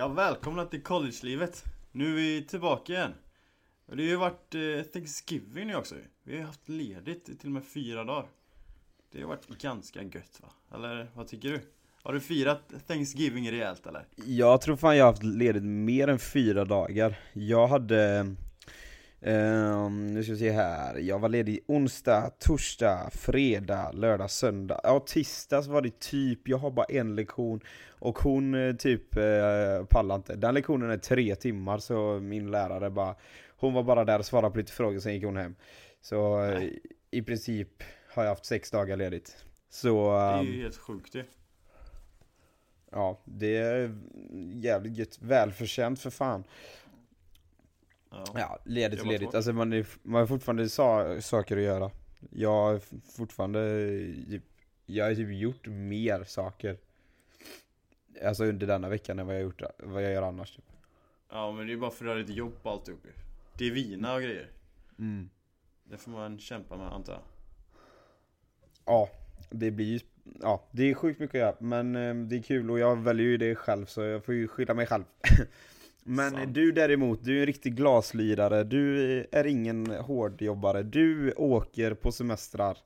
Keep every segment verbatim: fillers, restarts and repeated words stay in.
Ja, välkomna till college-livet. Nu är vi tillbaka igen. Det har ju varit eh, Thanksgiving nu också. Vi har haft ledigt till och med fyra dagar. Det har varit ganska gött, va? Eller vad tycker du? Har du firat Thanksgiving rejält eller? Jag tror fan jag har haft ledigt mer än fyra dagar. Jag hade... Eh, nu ska vi se här. Jag var ledig onsdag, torsdag, fredag, lördag, söndag. Ja, tisdags var det typ... Jag har bara en lektion. Och hon typ eh, pallar inte. Den lektionen är tre timmar. Så min lärare bara... Hon var bara där och svarade på lite frågor. Sen gick hon hem. Så Nej. I princip har jag haft sex dagar ledigt. Så, det är ju helt sjukt det. Ja, det är jävligt gött. Välförtjänt för fan. Ja, ja ledigt, ledigt. Alltså man är, man är fortfarande sa, saker att göra. Jag är fortfarande... Jag har typ gjort mer saker. Alltså under denna veckan än vad jag, gjort, vad jag gör annars. Typ. Ja, men det är bara för att du har ett jobb och allt uppe. Det är vina och grejer. Mm. Det får man kämpa med, antar jag. Ja, det blir ju... Ja, det är sjukt mycket att göra, men det är kul och jag väljer ju det själv så jag får ju skylla mig själv. Men sant. Du däremot, du är en riktig glaslirare, du är ingen hårdjobbare, du åker på semestrar.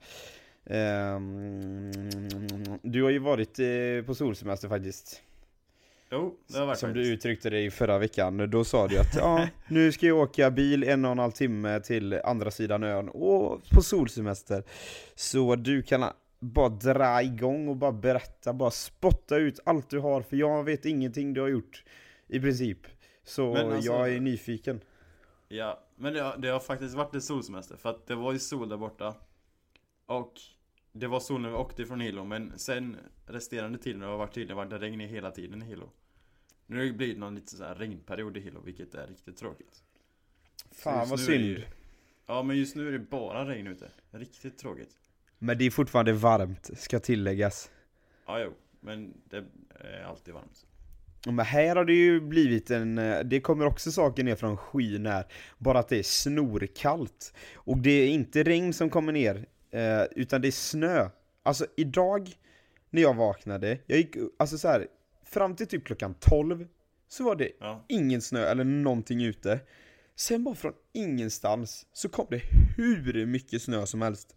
Du har ju varit på solsemester faktiskt. Jo, det har varit som faktiskt. Du uttryckte dig förra veckan, då sa du att ja, nu ska jag åka bil en och en halv timme till andra sidan ön och på solsemester. Så du kan... Bara dra igång och bara berätta. Bara spotta ut allt du har. För jag vet ingenting du har gjort. I princip. Så alltså, jag är nyfiken. Ja, men det har, det har faktiskt varit ett solsemester. För att det var ju sol där borta. Och det var sol när vi åkte från Hilo. Men sen resterande tiden har varit tydligen varit det regn hela tiden i Hilo. Nu blir det någon lite så här regnperiod i Hilo. Vilket är riktigt tråkigt. Fan vad synd. Ju, ja, men just nu är det bara regn ute. Riktigt tråkigt. Men det är fortfarande varmt, ska tilläggas. Ja, jo. Men det är alltid varmt. Men här har det ju blivit en... Det kommer också saker ner från skyn här. Bara att det är snorkallt. Och det är inte regn som kommer ner. Utan det är snö. Alltså, idag när jag vaknade... Jag gick... Alltså så här... Fram till typ klockan tolv så var det ja. ingen snö eller någonting ute. Sen bara från ingenstans så kom det hur mycket snö som helst.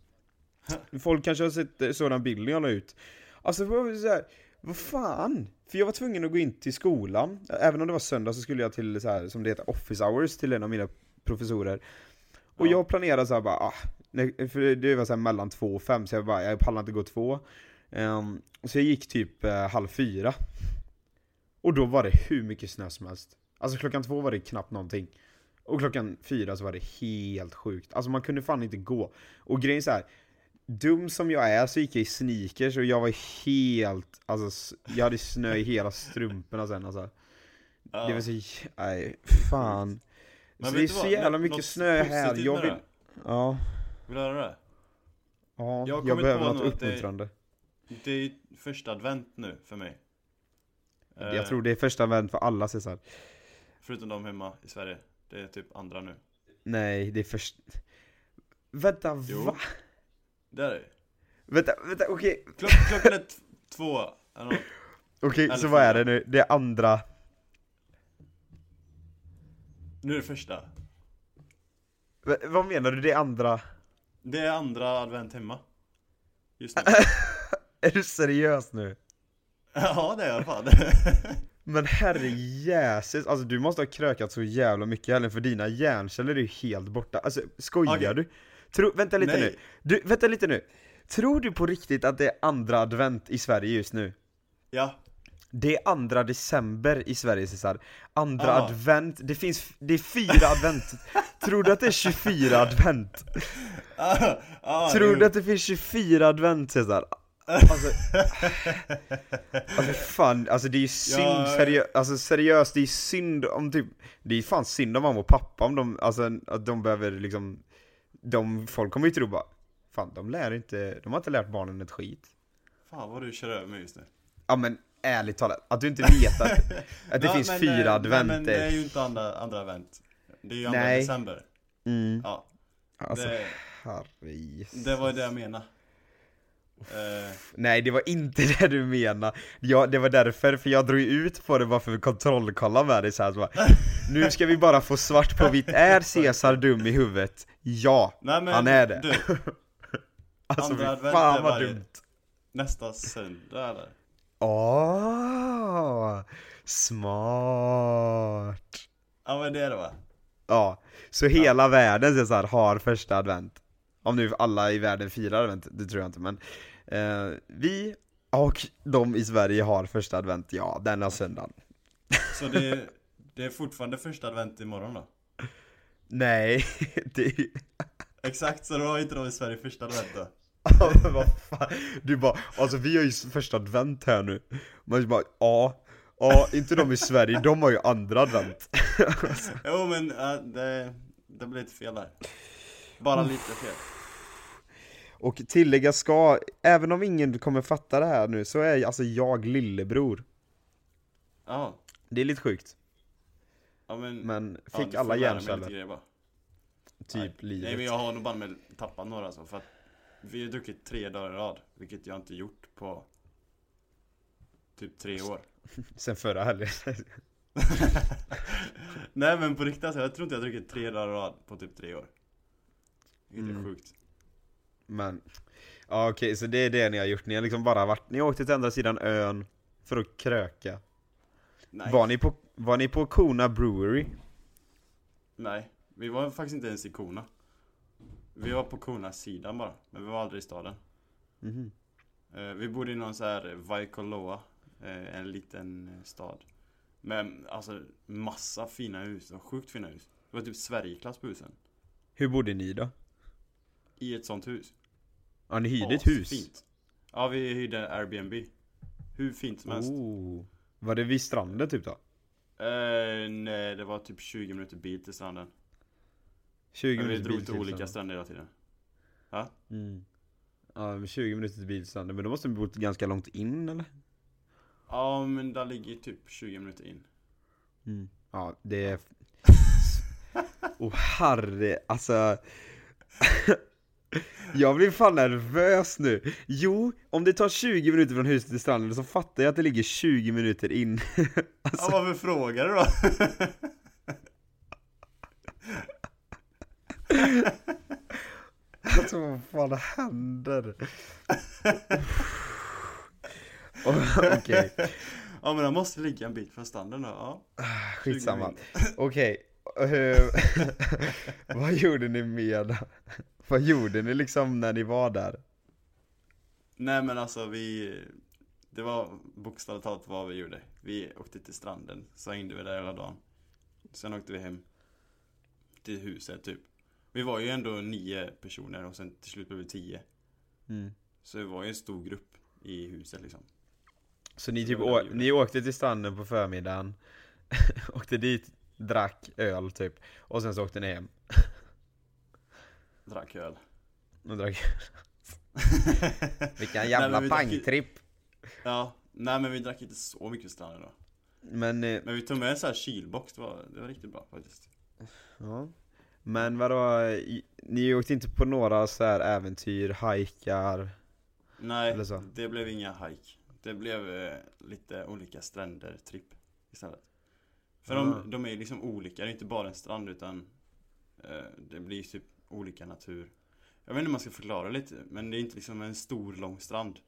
Folk kanske har sett sådana bilder jag la ut. Alltså så här, vad fan? För jag var tvungen att gå in till skolan. Även om det var söndag så skulle jag till så här, som det heter office hours, till en av mina professorer. Och ja. jag planerade så här bara ah, för det var så här mellan två och fem. Så jag bara, jag pallar inte gå två. um, Så jag gick typ uh, halv fyra. Och då var det hur mycket snö som helst. Alltså klockan två var det knappt någonting. Och klockan fyra så var det helt sjukt. Alltså man kunde fan inte gå. Och grejen så här. Dum som jag är så gick jag i sneakers och jag var helt, alltså jag hade snö i hela strumporna sen alltså. Uh. Det var så, nej, fan. Men så det är så vad? jävla mycket Något snö här. Jag vill, ja. Vill du höra det? Ja, jag, jag behöver något uppmuntrande. Det, det är första advent nu för mig. Jag uh, tror det är första advent för alla Cesar. Förutom de hemma i Sverige. Det är typ andra nu. Nej, det är först... Vänta, jo. va? Där är det. Vänta, vänta, okej. Okay. Klock, klockan är t- två. Okej, okay, så vad är det nu? Det är andra. Nu är det första. V- vad menar du? Det är andra? Det är andra advent hemma. Just nu. Är du seriös nu? Ja, det är jag fan. Men herre jäses, alltså du måste ha krökat så jävla mycket heller. För dina hjärnceller är ju helt borta. Alltså, skojar okay. du? Tro, vänta lite Nej. nu. Du, vänta lite nu. Tror du på riktigt att det är andra advent i Sverige just nu? Ja. Det är andra december i Sverige, Cesar. Andra ah. advent. Det finns det är fyra advent. Tror du att det är tjugofyra advent? Ah. Ah, Tror du att det finns tjugofyra advent, Cesar? Alltså, alltså fan, alltså det är ju synd ja, seriö, alltså seriöst, det är synd om typ det är fan synd om mamma och pappa om de alltså att de behöver liksom de folk kommer ju tro bara fan de lär inte, de har inte lärt barnen ett skit. Fan vad du kör över mig just nu. Ja men ärligt talat att du inte vet att, att det no, finns men, fyra adventer. Men det är ju inte andra andra advent. Det är ju andra Nej. december. Mm. Ja. Alltså, det, det var det jag menade. Uh. Nej, det var inte det du menade. Ja, det var därför, för jag drog ut på det bara för att kontrollkolla med dig så här, så bara, nu ska vi bara få svart på vitt. Är Cesar dum i huvudet? Ja, nej, men, han är det du, alltså andra fan vad dumt. Nästa söndag eller? Åh, oh, smart. Ja, men det är det va? Ja, så ja. Hela världen Cesar har första advent. Om nu alla i världen firar advent, det tror jag inte, men eh, vi och de i Sverige har första advent, ja, denna söndagen. Så det är, det är fortfarande första advent imorgon då? Nej, det... Exakt, så då har inte de i Sverige första advent då? Ja, men vad fan, du bara, alltså vi har ju första advent här nu. Man bara, ja, ja, inte de i Sverige, de har ju andra advent. Jo, men äh, det, det blir lite fel där. Bara lite fel. Och tillägga ska, även om ingen kommer fatta det här nu, så är alltså jag lillebror. Ja. Det är lite sjukt. Ja, men, men fick ja, alla hjärnceller. Typ livet. Nej, men jag har nog bara med tappat några så, för att vi har druckit tre dagar i rad, vilket jag inte gjort på typ tre år. Sen förra helgen. Nej, men på riktigt, jag tror inte jag har druckit tre dagar i rad på typ tre år. Det är mm. sjukt. Men ja, okej, så det är det ni har gjort. Ni har liksom bara varit, ni åkte till andra sidan ön för att kröka. Nej. Var ni på var ni på Kona Brewery? Nej, vi var faktiskt inte ens i Kona. Vi var på Konas sidan bara, men vi var aldrig i staden. Mm. Vi bodde i någon så här Waikoloa, en liten stad. Men alltså massa fina hus, och sjukt fina hus. Det var typ Sverigeklass på husen. Hur bodde ni då? I ett sånt hus. Ja, ni hyrde ett hus? Fint. Ja, vi hyrde Airbnb. Hur fint som helst. Oh. Var det vid stranden typ då? Eh, nej, det var typ tjugo minuter bil till stranden. tjugo minuter bil till stranden? Vi drog till olika stränder hela tiden. Ha? Mm. Ja, men tjugo minuter till bil till stranden. Men då måste vi bort ganska långt in, eller? Ja, men där ligger typ tjugo minuter in. Mm. Ja, det är... Åh, oh, herre. Alltså... Jag blir fan nervös nu. Jo, om det tar tjugo minuter från huset till stranden, så fattar jag att det ligger tjugo minuter in. Alltså... Ja, varför frågar du då? Alltså, vad fan händer? Okej okay. Ja, men det måste ligga en bit från stranden då. Ja. Skitsamma. Okej okay. Vad gjorde ni med? Vad gjorde ni liksom när ni var där? Nej, men alltså vi, det var bokstavligt talat vad vi gjorde. Vi åkte till stranden, så hängde vi där hela dagen. Sen åkte vi hem till huset typ. Vi var ju ändå nio personer, och sen till slut blev vi tio. Mm. Så vi var ju en stor grupp i huset liksom. Så ni, typ så å- ni åkte till stranden på förmiddagen. Åkte dit, drack öl typ, och sen så åkte ni hem. Drack öl. Och drack öl. Vilken jävla nej, pangtripp. I... Ja, nej, men vi drack inte så mycket stranden då. Men, eh... men vi tog med en sån här kylbox, det var, det var riktigt bra faktiskt. Ja. Men vadå, ni åkte inte på några så här äventyr, hajkar? Nej, eller så? Det blev inga hajk. Det blev eh, lite olika stränder, tripp istället. För de, de är ju liksom olika, det är inte bara en strand, utan eh, det blir typ olika natur. Jag vet inte om man ska förklara lite, men det är inte liksom en stor lång strand.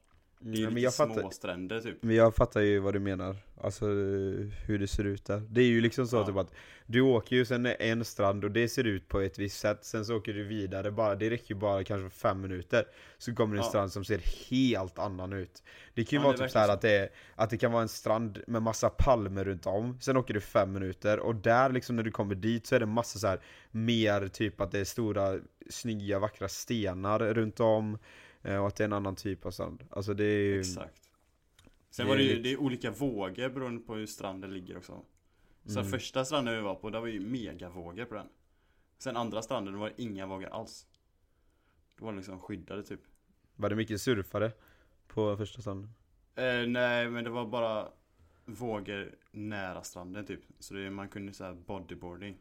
Det är ja, lite små fattar, stränder typ. Men jag fattar ju vad du menar, alltså hur det ser ut där. Det är ju liksom så ja. Typ att du åker ju sen en strand och det ser ut på ett visst sätt. Sen så åker du vidare, bara, det räcker ju bara kanske fem minuter. Så kommer det en ja. strand som ser helt annan ut. Det kan ju ja, vara typ så här så. Att, det är, att det kan vara en strand med massa palmer runt om. Sen åker du fem minuter och där liksom när du kommer dit så är det massa så här mer typ att det är stora, snygga, vackra stenar runt om. Och att det är en annan typ av strand. Alltså det är ju... Exakt. Sen det var det ju lite... det är olika vågor beroende på hur stranden ligger också. Så mm. första stranden vi var på, där var ju mega vågor på den. Sen andra stranden var det inga vågor alls. Det var liksom skyddade typ. Var det mycket surfare på första stranden? Eh, nej, men det var bara vågor nära stranden typ. Så det, man kunde säga bodyboarding.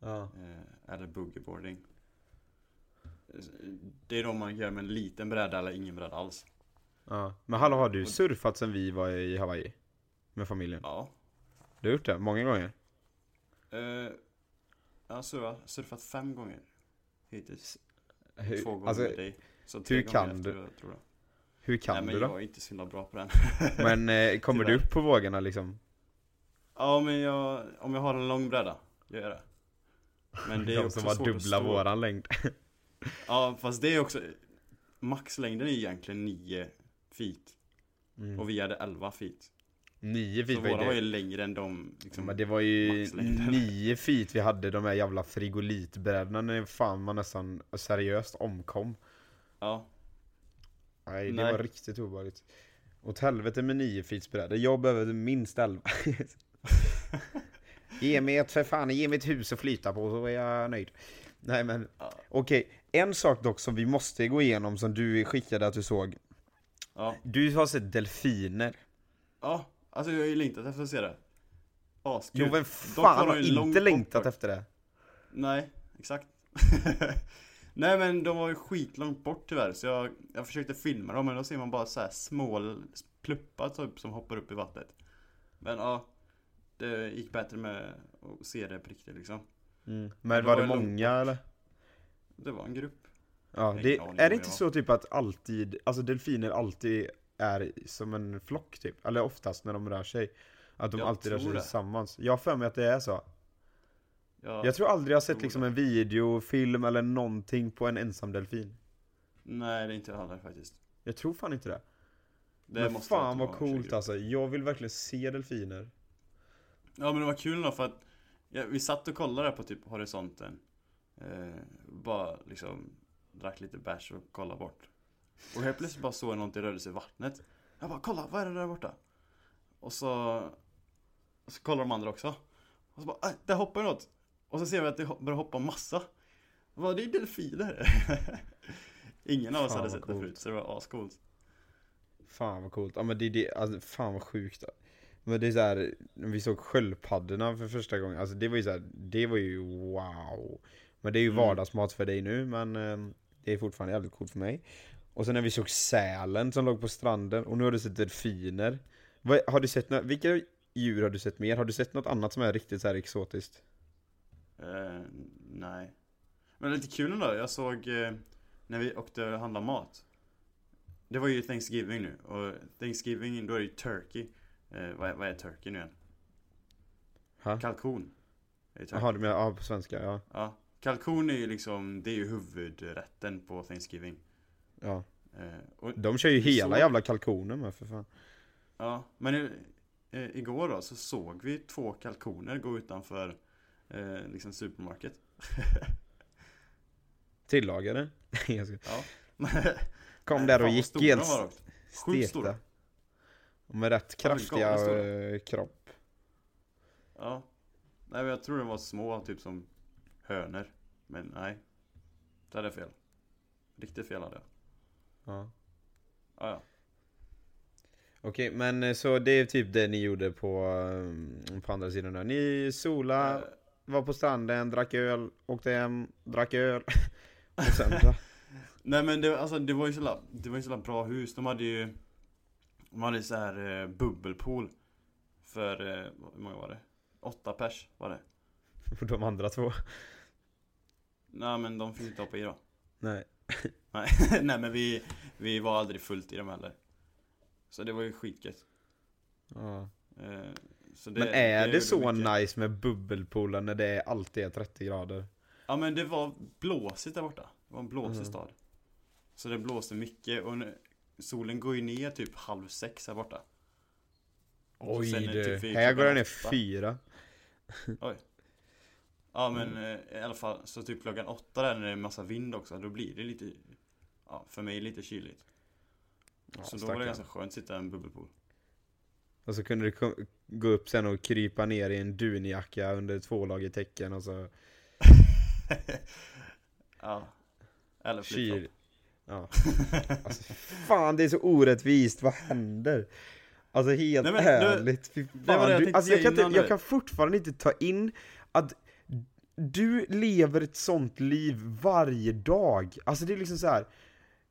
Ah. Eh, eller boogieboarding. Det är de man gör med en liten bräda eller ingen bräda alls. Ja. Men hallå, har du surfat sen vi var i Hawaii? Med familjen? Ja. Du har gjort det? Många gånger? Uh, jag har surfat, surfat fem gånger hittills. Hur, Två gånger alltså, med dig. Så tre hur, kan efter, jag, tror jag. hur kan Nej, men du då? Jag är inte så himla bra på den. Men eh, kommer du upp på vågorna liksom? Ja, men jag, om jag har en lång bräda, jag gör det. Men det är de också som var dubbla våran längd. Ja, fast det är också... Maxlängden är egentligen nio feet. Mm. Och vi hade elva feet. nio feet så var våra var ju längre än de... Liksom, men det var ju nio feet vi hade de här jävla frigolitbrädorna. När fan man nästan seriöst omkom. Ja. Nej, det Nej. var riktigt obehagligt. Åt helvete med nio feet brädor. Jag behövde minst elva. Ge mig ett för fan, ge mig ett hus att flyta på så är jag nöjd. Nej men, ja. Okej. En sak dock som vi måste gå igenom som du skickade att du såg. Ja. Du har sett delfiner. Ja, alltså jag har ju längtat efter att se det. Askul. Jo, vem fan har inte längtat efter det? Nej, exakt. Nej men de var ju skitlångt bort tyvärr så jag, jag försökte filma dem men då ser man bara så här små pluppar typ, som hoppar upp i vattnet. Men ja, det gick bättre med att se det på riktigt liksom. Mm. Men, men var det, var det många eller? Det var en grupp. Ja, det, är det inte så typ att alltid, alltså delfiner alltid är som en flock typ? Eller oftast när de rör sig. Att de jag alltid rör sig det. tillsammans. Jag har för mig att det är så. Jag, jag tror aldrig jag har sett liksom en video, film eller någonting på en ensam delfin. Nej, det är inte heller faktiskt. Jag tror fan inte det. det men måste fan vad coolt alltså. Jag vill verkligen se delfiner. Ja, men det var kul då för att ja, vi satt och kollade på typ horisonten. Eh, bara liksom drack lite bärs och kollade bort. Och helt plötsligt bara såg jag någonting rörde sig i vattnet. Jag bara, kolla, vad är det där borta? Och så, och så kollar de andra också. Och så bara, äh, där hoppar något. Och så ser vi att det börjar hoppa massa. Vad det är delfiner. Ingen av oss fan hade sett coolt. det förut, så det var ascoolt. Fan vad coolt. Ja, men det, det, alltså, fan vad sjukt. Men det är så här, vi såg sköldpaddorna för första gången. Alltså det var ju så här, det var ju wow. Men det är ju mm. vardagsmat för dig nu, men eh, det är fortfarande jävligt coolt för mig. Och sen när vi såg sälen som låg på stranden. Och nu har du sett delfiner. Vad, har du sett, vilka djur har du sett mer? Har du sett något annat som är riktigt så här exotiskt? Uh, nej. Men det är lite kul ändå. Jag såg eh, när vi åkte och handlade mat. Det var ju Thanksgiving nu. Och Thanksgiving, då är det ju turkey. Eh, vad, är, vad är turkey nu än? Ha? Kalkon. Jaha, du menar ja, på svenska, ja. Ja. Kalkon är ju liksom, det är ju huvudrätten på Thanksgiving. Ja. Eh, och de kör ju hela så... jävla kalkonen med för fan. Ja, men eh, igår då så såg vi två kalkoner gå utanför eh, liksom supermarket. Tillagade? Ja. Kom där och gick stora helt var stekta. Stora. Och med rätt kraftiga ja, kropp. Ja. Nej, men jag tror de var små, typ som hönor. Men nej. Det är fel. Riktigt fel hade jag. Ja. Ja, ja. Okej, men så det är typ det ni gjorde på, på andra sidan där. Ni sola, äh, var på stranden, drack öl, åkte hem, drack öl. Och sen nej, men det, alltså, det var ju så det var ju så bra hus. De hade ju de hade så här eh, bubbelpool för, eh, hur många var det? Åtta pers var det. För de andra två? Nej, men de fick inte hoppa i då. Nej. Nej, nej men vi, vi var aldrig fullt i dem heller. Så det var ju skitgött. Ja. Så det, men är det, det så mycket nice med bubbelpoolen när det alltid är trettio grader? Ja, men det var blåsigt där borta. Det var en blåsig mm. stad. Så det blåste mycket och nu, solen går ju ner typ halv sex här borta. Oj du, typ här går den ner fyra. Oj. Ja, men mm. i alla fall så typ klockan åtta där när det är en massa vind också. Då blir det lite, ja, för mig lite kyligt. Ja, så då var det ganska skönt att sitta i en bubbelpool. Och så kunde du gå upp sen och krypa ner i en dunjacka under två lager täcken och så... ja, eller flip-flop. Ja. Alltså, fan, det är så orättvist. Vad händer? Alltså helt Nej, men, härligt. Du, det var det jag, du, alltså, jag, kan inte, jag kan fortfarande inte ta in att du lever ett sånt liv varje dag. Alltså det är liksom så här...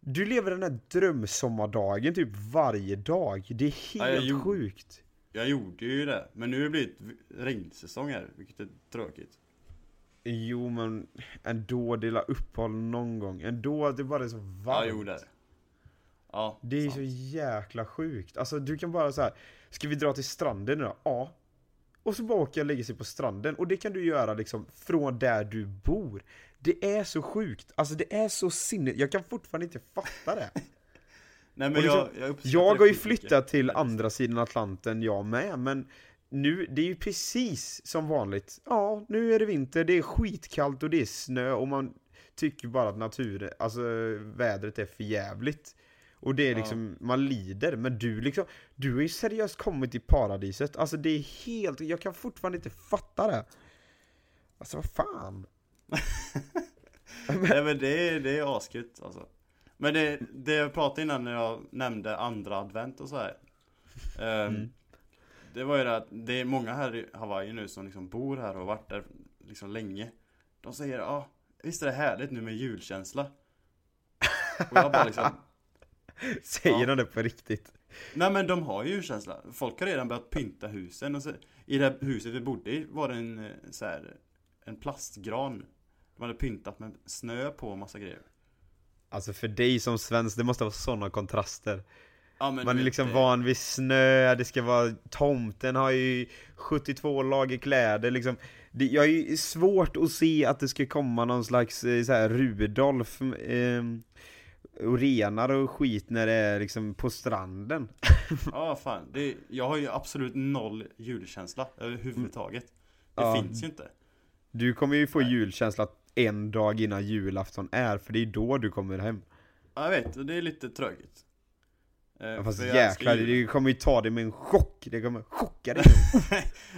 Du lever den här drömsommardagen typ varje dag. Det är helt ja, jag gjorde, sjukt. Jag gjorde ju det. Men nu har det blivit regnsäsong här, vilket är tråkigt. Jo, men ändå dela uppehåll någon gång. Ändå, det bara är så varmt. Ja, jo, det är. Ja, det är sant. Så jäkla sjukt. Alltså, du kan bara så här, ska vi dra till stranden nu då? Ja. Och så bara åker jag och lägger sig på stranden. Och det kan du göra liksom från där du bor. Det är så sjukt. Alltså det är så sinne. Jag kan fortfarande inte fatta det. Nej, men liksom, jag, jag, jag har ju flyttat till andra sidan Atlanten jag med. Men nu, det är ju precis som vanligt. Ja, nu är det vinter. Det är skitkallt och det är snö. Och man tycker bara att naturen, alltså vädret är för jävligt. Och det är liksom, ja. Man lider. Men du liksom, du har ju seriöst kommit i paradiset. Alltså det är helt, jag kan fortfarande inte fatta det. Alltså vad fan. men, Nej men det är, det är askult alltså. Men det, det jag pratade innan när jag nämnde andra advent och så här. Um, mm. Det var ju det att det är många här i Hawaii nu som liksom bor här och har varit där liksom länge. De säger, ja, ah, visst är det härligt nu med julkänsla. Och jag bara liksom... Säger ja. De det på riktigt? Nej men de har ju julkänsla. Folk har redan börjat pynta husen. Och så, i det huset vi bodde i var det en, så här, en plastgran. De hade pyntat med snö på och massa grejer. Alltså för dig som svensk, det måste vara sådana kontraster. Ja, men man är liksom det... van vid snö. Det ska vara tomten har ju sjuttiotvå lager kläder liksom. Det, jag är svårt att se att det ska komma någon slags så här, Rudolf eh, och renar och skit när det är liksom på stranden. Ja fan, det, jag har ju absolut noll julkänsla överhuvudtaget. Det ja. Finns ju inte. Du kommer ju få Nej. Julkänsla en dag innan julafton är, för det är då du kommer hem. Ja, jag vet, och det är lite trögt. Ja, fast jäklar, ju... det kommer ju ta dig med en chock. Det kommer chocka dig.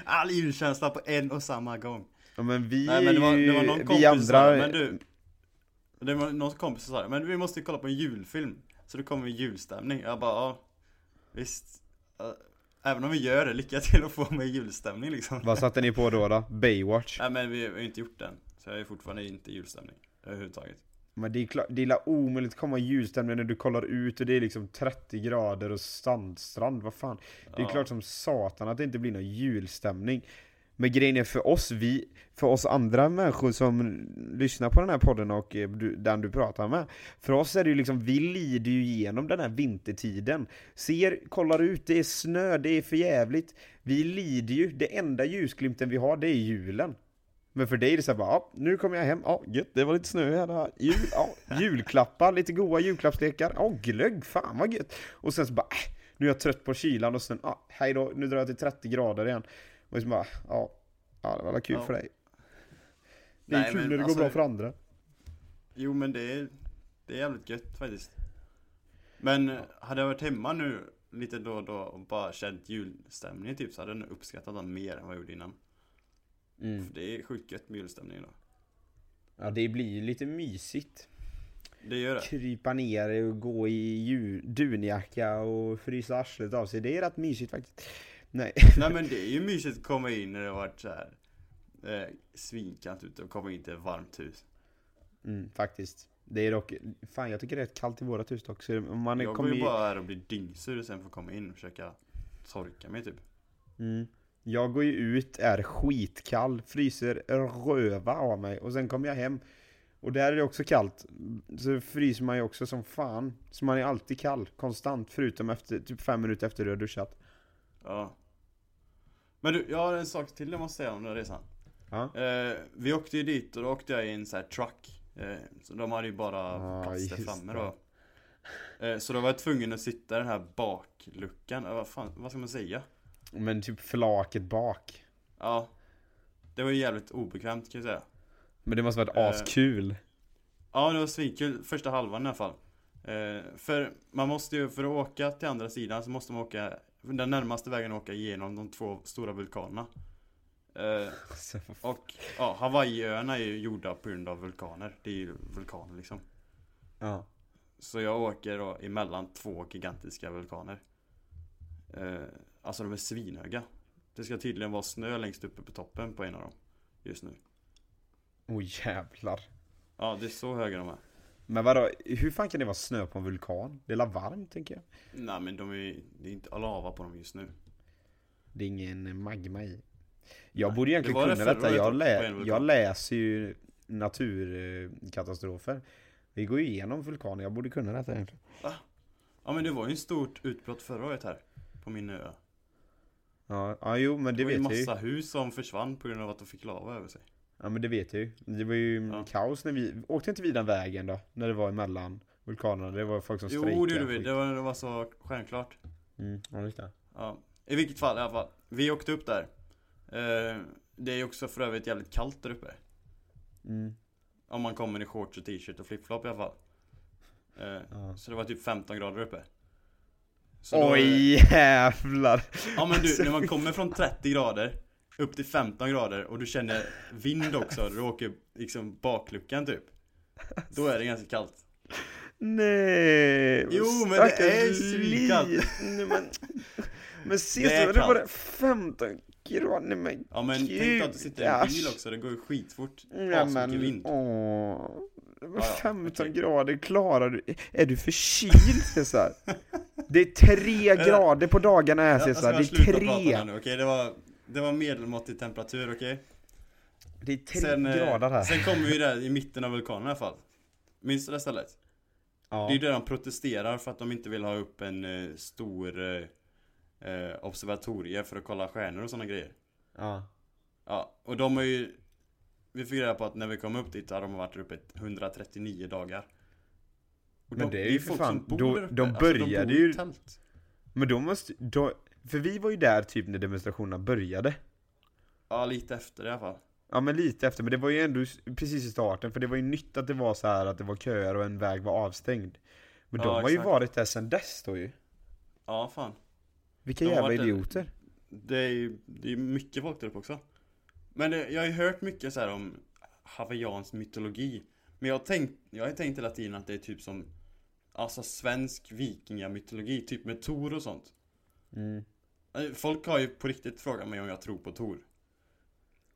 All julkänsla på en och samma gång. Ja, men vi Nej, men det var, det var någon kompis vi andra... Men du... Det var någon kompis som sa, men vi måste kolla på en julfilm. Så då kommer vi julstämning. Jag bara, ja, visst. Även om vi gör det, lycka till att få med julstämning liksom. Vad satte ni på då då? Baywatch? Nej, men vi har ju inte gjort den. Så jag är fortfarande inte julstämning överhuvudtaget. Men det är klart, det är omöjligt att komma julstämning när du kollar ut och det är liksom trettio grader och sandstrand, vad fan. Det är ja. Klart som satan att det inte blir någon julstämning. Men grejen är för oss, vi, för oss andra människor som lyssnar på den här podden och du, den du pratar med. För oss är det ju liksom, vi lider ju igenom den här vintertiden. Ser, kollar ut, det är snö, det är för jävligt. Vi lider ju, det enda ljusglimten vi har, det är julen. Men för dig är det så här bara, ja, nu kommer jag hem, ja, gött, det var lite snö här, här. Jul, ja, julklappar, lite goa julklappslekar, ja, glögg, fan vad gött. Och sen så bara, äh, nu är jag trött på kylan och sen, ja, hej då, nu drar jag till trettio grader igen. Och så bara, ja, ja det var kul ja. För dig. Det är Nej, kul men, när det alltså, går bra för andra. Jo, men det är, det är jävligt gött faktiskt. Men ja. Hade jag varit hemma nu lite då och då och bara känt julstämning typ, så hade jag nog uppskattat den mer än vad jag gjorde innan. Mm. För det är sjukt gött med julstämning då. Ja, det blir ju lite mysigt. Det gör det. Krypa ner och gå i jul, dunjacka och frysa arslet av sig. Det är rätt mysigt faktiskt. Nej. Nej men det är ju mysigt att komma in när det har varit så här eh, svinkant ute och komma in till ett varmt hus. Mm, faktiskt. Det är dock, fan jag tycker det är rätt kallt i vårat hus dock. Så man jag kommer ju i... bara här och blir dyngsur och sen får komma in och försöka torka mig typ. Mm. Jag går ju ut, är skitkall, fryser röva av mig och sen kommer jag hem och där är det också kallt. Så fryser man ju också som fan. Så man är alltid kall, konstant, förutom efter, typ fem minuter efter du har duschat. Ja. Men du, jag har en sak till jag måste säga om den här resan. Ja. Eh, vi åkte ju dit och då åkte jag i en så här truck. Eh, så de hade ju bara plats där framme då. Eh, så då var jag tvungen att sitta i den här bakluckan. Eh, vad fan, vad ska man säga? Men typ flaket bak. Ja. Det var ju jävligt obekvämt kan jag säga. Men det måste ha varit eh, askul. Ja, det var svinkul. Första halvan i alla fall. Eh, för man måste ju, för att åka till andra sidan så måste man åka... Den närmaste vägen att åka igenom de två stora vulkanerna. Eh, och ja, Hawaiiöarna är ju gjorda på grund av vulkaner. Det är ju vulkaner liksom. Ja. Så jag åker då emellan två gigantiska vulkaner. Eh, alltså de är svinhöga. Det ska tydligen vara snö längst uppe på toppen på en av dem just nu. Åh oh, jävlar. Ja, det är så höga de är. Men vadå, hur fan kan det vara snö på en vulkan? Det är la varmt, tänker jag. Nej, men de är, det är inte lava på dem just nu. Det är ingen magma i. Jag Nej, borde egentligen det kunna det detta. Jag, lä- jag läser ju naturkatastrofer. Vi går ju igenom vulkaner. Jag borde kunna detta egentligen. Va? Ja, men det var ju en stort utbrott förra året här på min ö. Ja, ja jo, men det, det vet jag ju. Det var en massa hus som försvann på grund av att de fick lava över sig. Ja, men det vet jag ju. Det var ju ja. kaos när vi... Åkte inte vi den vägen då? När det var emellan vulkanerna. Det var folk som strejkade. Jo, det gjorde vi. Det var, det var så självklart. Mm, ja, just det. Ja. I vilket fall, i alla fall. Vi åkte upp där. Eh, det är ju också för övrigt jävligt kallt där uppe. Mm. Om man kommer i shorts och t-shirt och flip-flop i alla fall. Eh, ja. Så det var typ femton grader uppe. Så oj, det... jävlar. Ja, men du, när man kommer från trettio grader upp till femton grader och du känner vind också, du åker liksom bakluckan typ. Då är det ganska kallt. Nej. Jo, men det är svinkallt. Nej, men men ses det du, det var det femton grader. Nej, men ja, men gud. Tänk att du sitter i en bil också, det går ju skitfort. Ja, men vind. Åh. Det var femton ah, okay. grader, klarar du? Är du förkyld, Cesar? Det är tre grader på dagarna här, Cesar. Det är tre. Nu, okay? Det var... Det var medelmåttig temperatur, okej? Okay? Det är tre sen, grader här. Sen kommer vi där i mitten av vulkanen i alla fall. Minns du det stället? Ja. Det är där de protesterar för att de inte vill ha upp en uh, stor uh, observatorie för att kolla stjärnor och sådana grejer. Ja. Ja, och de har ju... Vi fick reda på att när vi kom upp dit har de varit uppe hundratrettionio dagar. Och men de, det är ju för fan... Då, de började alltså, de ju... Tält. Men de måste... Då... För vi var ju där typ när demonstrationerna började. Ja, lite efter i alla fall. Ja, men lite efter. Men det var ju ändå precis i starten. För det var ju nytt att det var så här att det var köer och en väg var avstängd. Men ja, de har exakt. ju varit där sedan dess då ju. Ja, fan. Vilka de jävla idioter. Det är ju det är mycket folk där uppe också. Men det, jag har ju hört mycket så här om hawaiiansk mytologi. Men jag har tänkt, jag har tänkt hela tiden att det är typ som alltså svensk vikingamytologi. Typ med Thor och sånt. Mm. Folk har ju på riktigt frågat mig om jag tror på Thor.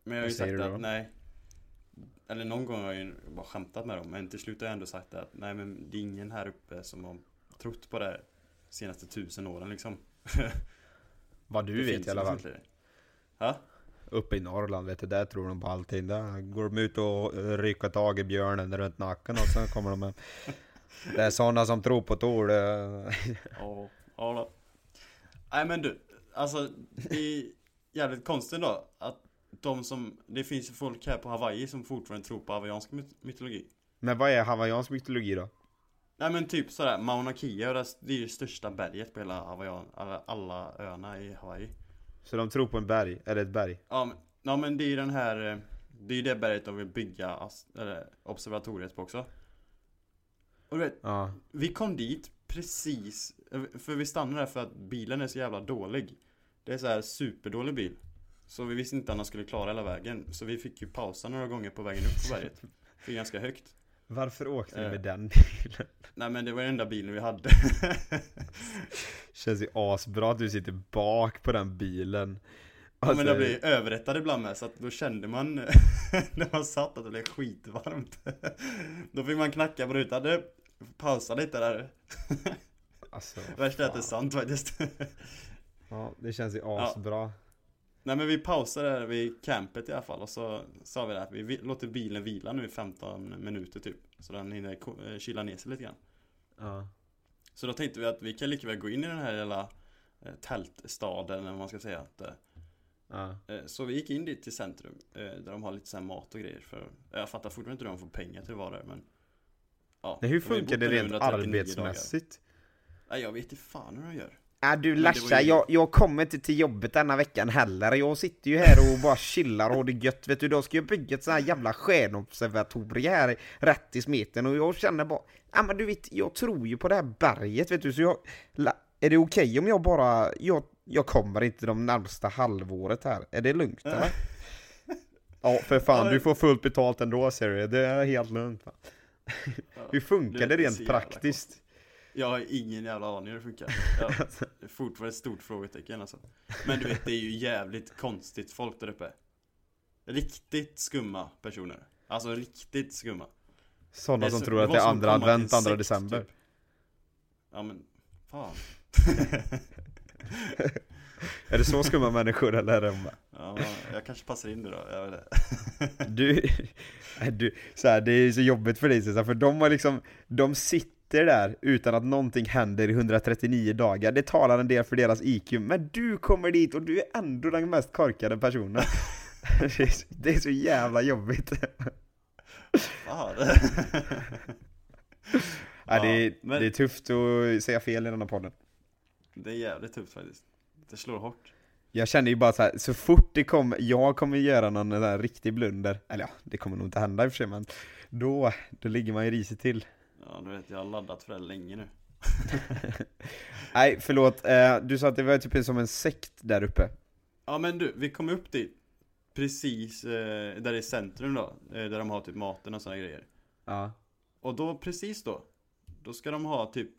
Men jag har ju sagt att nej. Eller någon gång har jag ju bara skämtat med dem. Men till slut har jag ändå sagt att nej, men det är ingen här uppe som har trott på det senaste tusen åren liksom. Vad du det vet i alla fall. Ja? Uppe i Norrland, vet du, där tror de på allting. Där går de ut och rycker tag i björnen runt nacken och sen kommer de med. Det är sådana som tror på Thor. Ja, ja då. Nej, men du, alltså det är jävligt konstigt då att de som, det finns ju folk här på Hawaii som fortfarande tror på hawaiiansk mytologi. Men vad är hawaiiansk mytologi då? Nej, men typ sådär, Mauna Kea, det är ju största berget på hela Hawaii, alla, alla öarna i Hawaii. Så de tror på en berg, eller ett berg? Ja, men, ja, men det är ju den här, det är ju det berget de vill bygga eller, observatoriet på också. Och du vet, ja. vi kom dit precis, för vi stannade där för att bilen är så jävla dålig. Det är så här superdålig bil. Så vi visste inte att han skulle klara hela vägen. Så vi fick ju pausa några gånger på vägen upp på berget. För ganska högt. Varför åkte vi med eh. den bilen? Nej, men det var den enda bilen vi hade. Känns ju asbra att du sitter bak på den bilen. Alltså... Ja, men det blev överrättad ibland med. Så att då kände man när man satt att det blev skitvarmt. Då fick man knacka på rutan. Du, pausa lite där. Alltså, värst är att det är sant faktiskt. Ja, det känns ju asbra. Ja. Nej, men vi pausade vid campet i alla fall. Och så sa vi att vi låter bilen vila nu i femton minuter typ. Så den hinner kyla ner sig lite grann. Ja. Så då tänkte vi att vi kan lika väl gå in i den här lilla tältstaden, eller vad man ska säga. Ja. Så vi gick in dit till centrum. Där de har lite så här mat och grejer. För, jag fattar fortfarande inte hur de får pengar till vad det är. Men, ja. Nej, hur funkar det rent arbetsmässigt? Nej, jag vet inte fan hur de gör. Nej, du Larsa, ju... jag, jag kommer inte till jobbet denna veckan heller. Jag sitter ju här och bara chillar och det är gött. Vet du, då ska jag bygga ett sån här jävla stjärnobservatorie här rätt i smeten. Och jag känner bara, ja men du vet, jag tror ju på det här berget, vet du. Så jag, är det okej okay om jag bara, jag, jag kommer inte de närmsta halvåret här. Är det lugnt eller? Ja, för fan, du får fullt betalt ändå, ser du. Det är helt lugnt. Hur funkar det rent praktiskt? Jag har ingen jävla aning hur det funkar. Jag, det är fortfarande ett stort frågetecken alltså. Men du vet, det är ju jävligt konstigt folk där uppe. Riktigt skumma personer. Alltså riktigt skumma. Sådana det, som tror att det är andra advent, andra december. Typ. Ja, men fan. Är det så skumma människor eller är det? Ja, jag kanske passar in det då. Jag vet det. du, du, så här, det är så jobbigt för dig. Så här, för de, har liksom, de sitter där utan att någonting händer i hundratrettionio dagar. Det talar en del för deras I Q. Men du kommer dit och du är ändå den mest korkade personen. det, är, det är så jävla jobbigt. Fan. Ja, det, är, men... det är tufft att säga fel i den här podden. Det är jävligt tufft faktiskt. Det slår hårt. Jag känner ju bara så här, så fort det kommer, jag kommer göra någon där riktig blunder. Eller ja, det kommer nog inte hända i och för sig, men då, då ligger man ju risigt till. Ja, du vet, jag har laddat för det länge nu. Nej, förlåt. Du sa att det var typ som en sekt där uppe. Ja, men du, vi kom upp dit. Precis där i centrum då. Där de har typ maten och såna grejer. Ja. Och då, precis då. Då ska de ha typ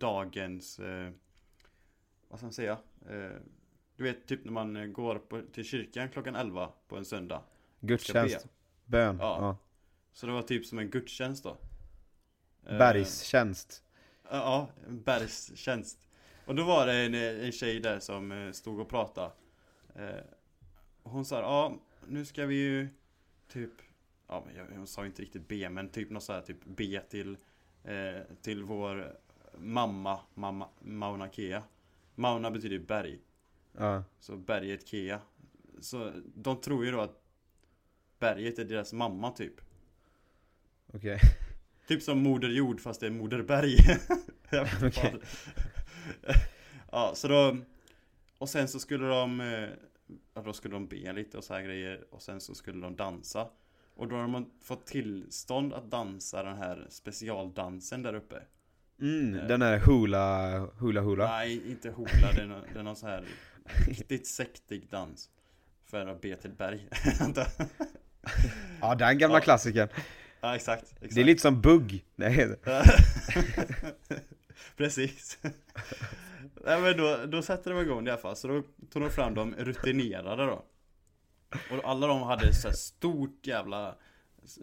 dagens... Vad ska man säga? Du vet, typ när man går på, till kyrkan klockan elva på en söndag. Gudstjänst. Bön. Ja. Ja. Så det var typ som en gudstjänst då. Bergstjänst. Ja, bergstjänst. Och då var det en, en tjej där som stod och pratade. Hon sa, ja, nu ska vi ju typ... Ja, hon sa inte riktigt B, men typ något så här, typ B till, till vår mamma, mamma Mauna Kea. Mauna betyder ju berg. Ja. Så berget Kea. Så de tror ju då att berget är deras mamma typ. Okej. Okay. Typ som moderjord fast det är moderberg. Okay. Ja, så då... Och sen så skulle de... Då skulle de be lite och så här grejer. Och sen så skulle de dansa. Och då har de fått tillstånd att dansa den här specialdansen där uppe. Mm, den här hula, hula, hula. Nej, inte hula. Det är någon, det är någon så här riktigt sektig dans. För att be till berg. Ja, den gamla ja. Klassiken. Ja, exakt, exakt. Det är lite som bugg. Nej. Precis. Nej, men då, då sätter de igång i alla fall. Så då tog de fram de rutinerade då. Och alla de hade så här stort jävla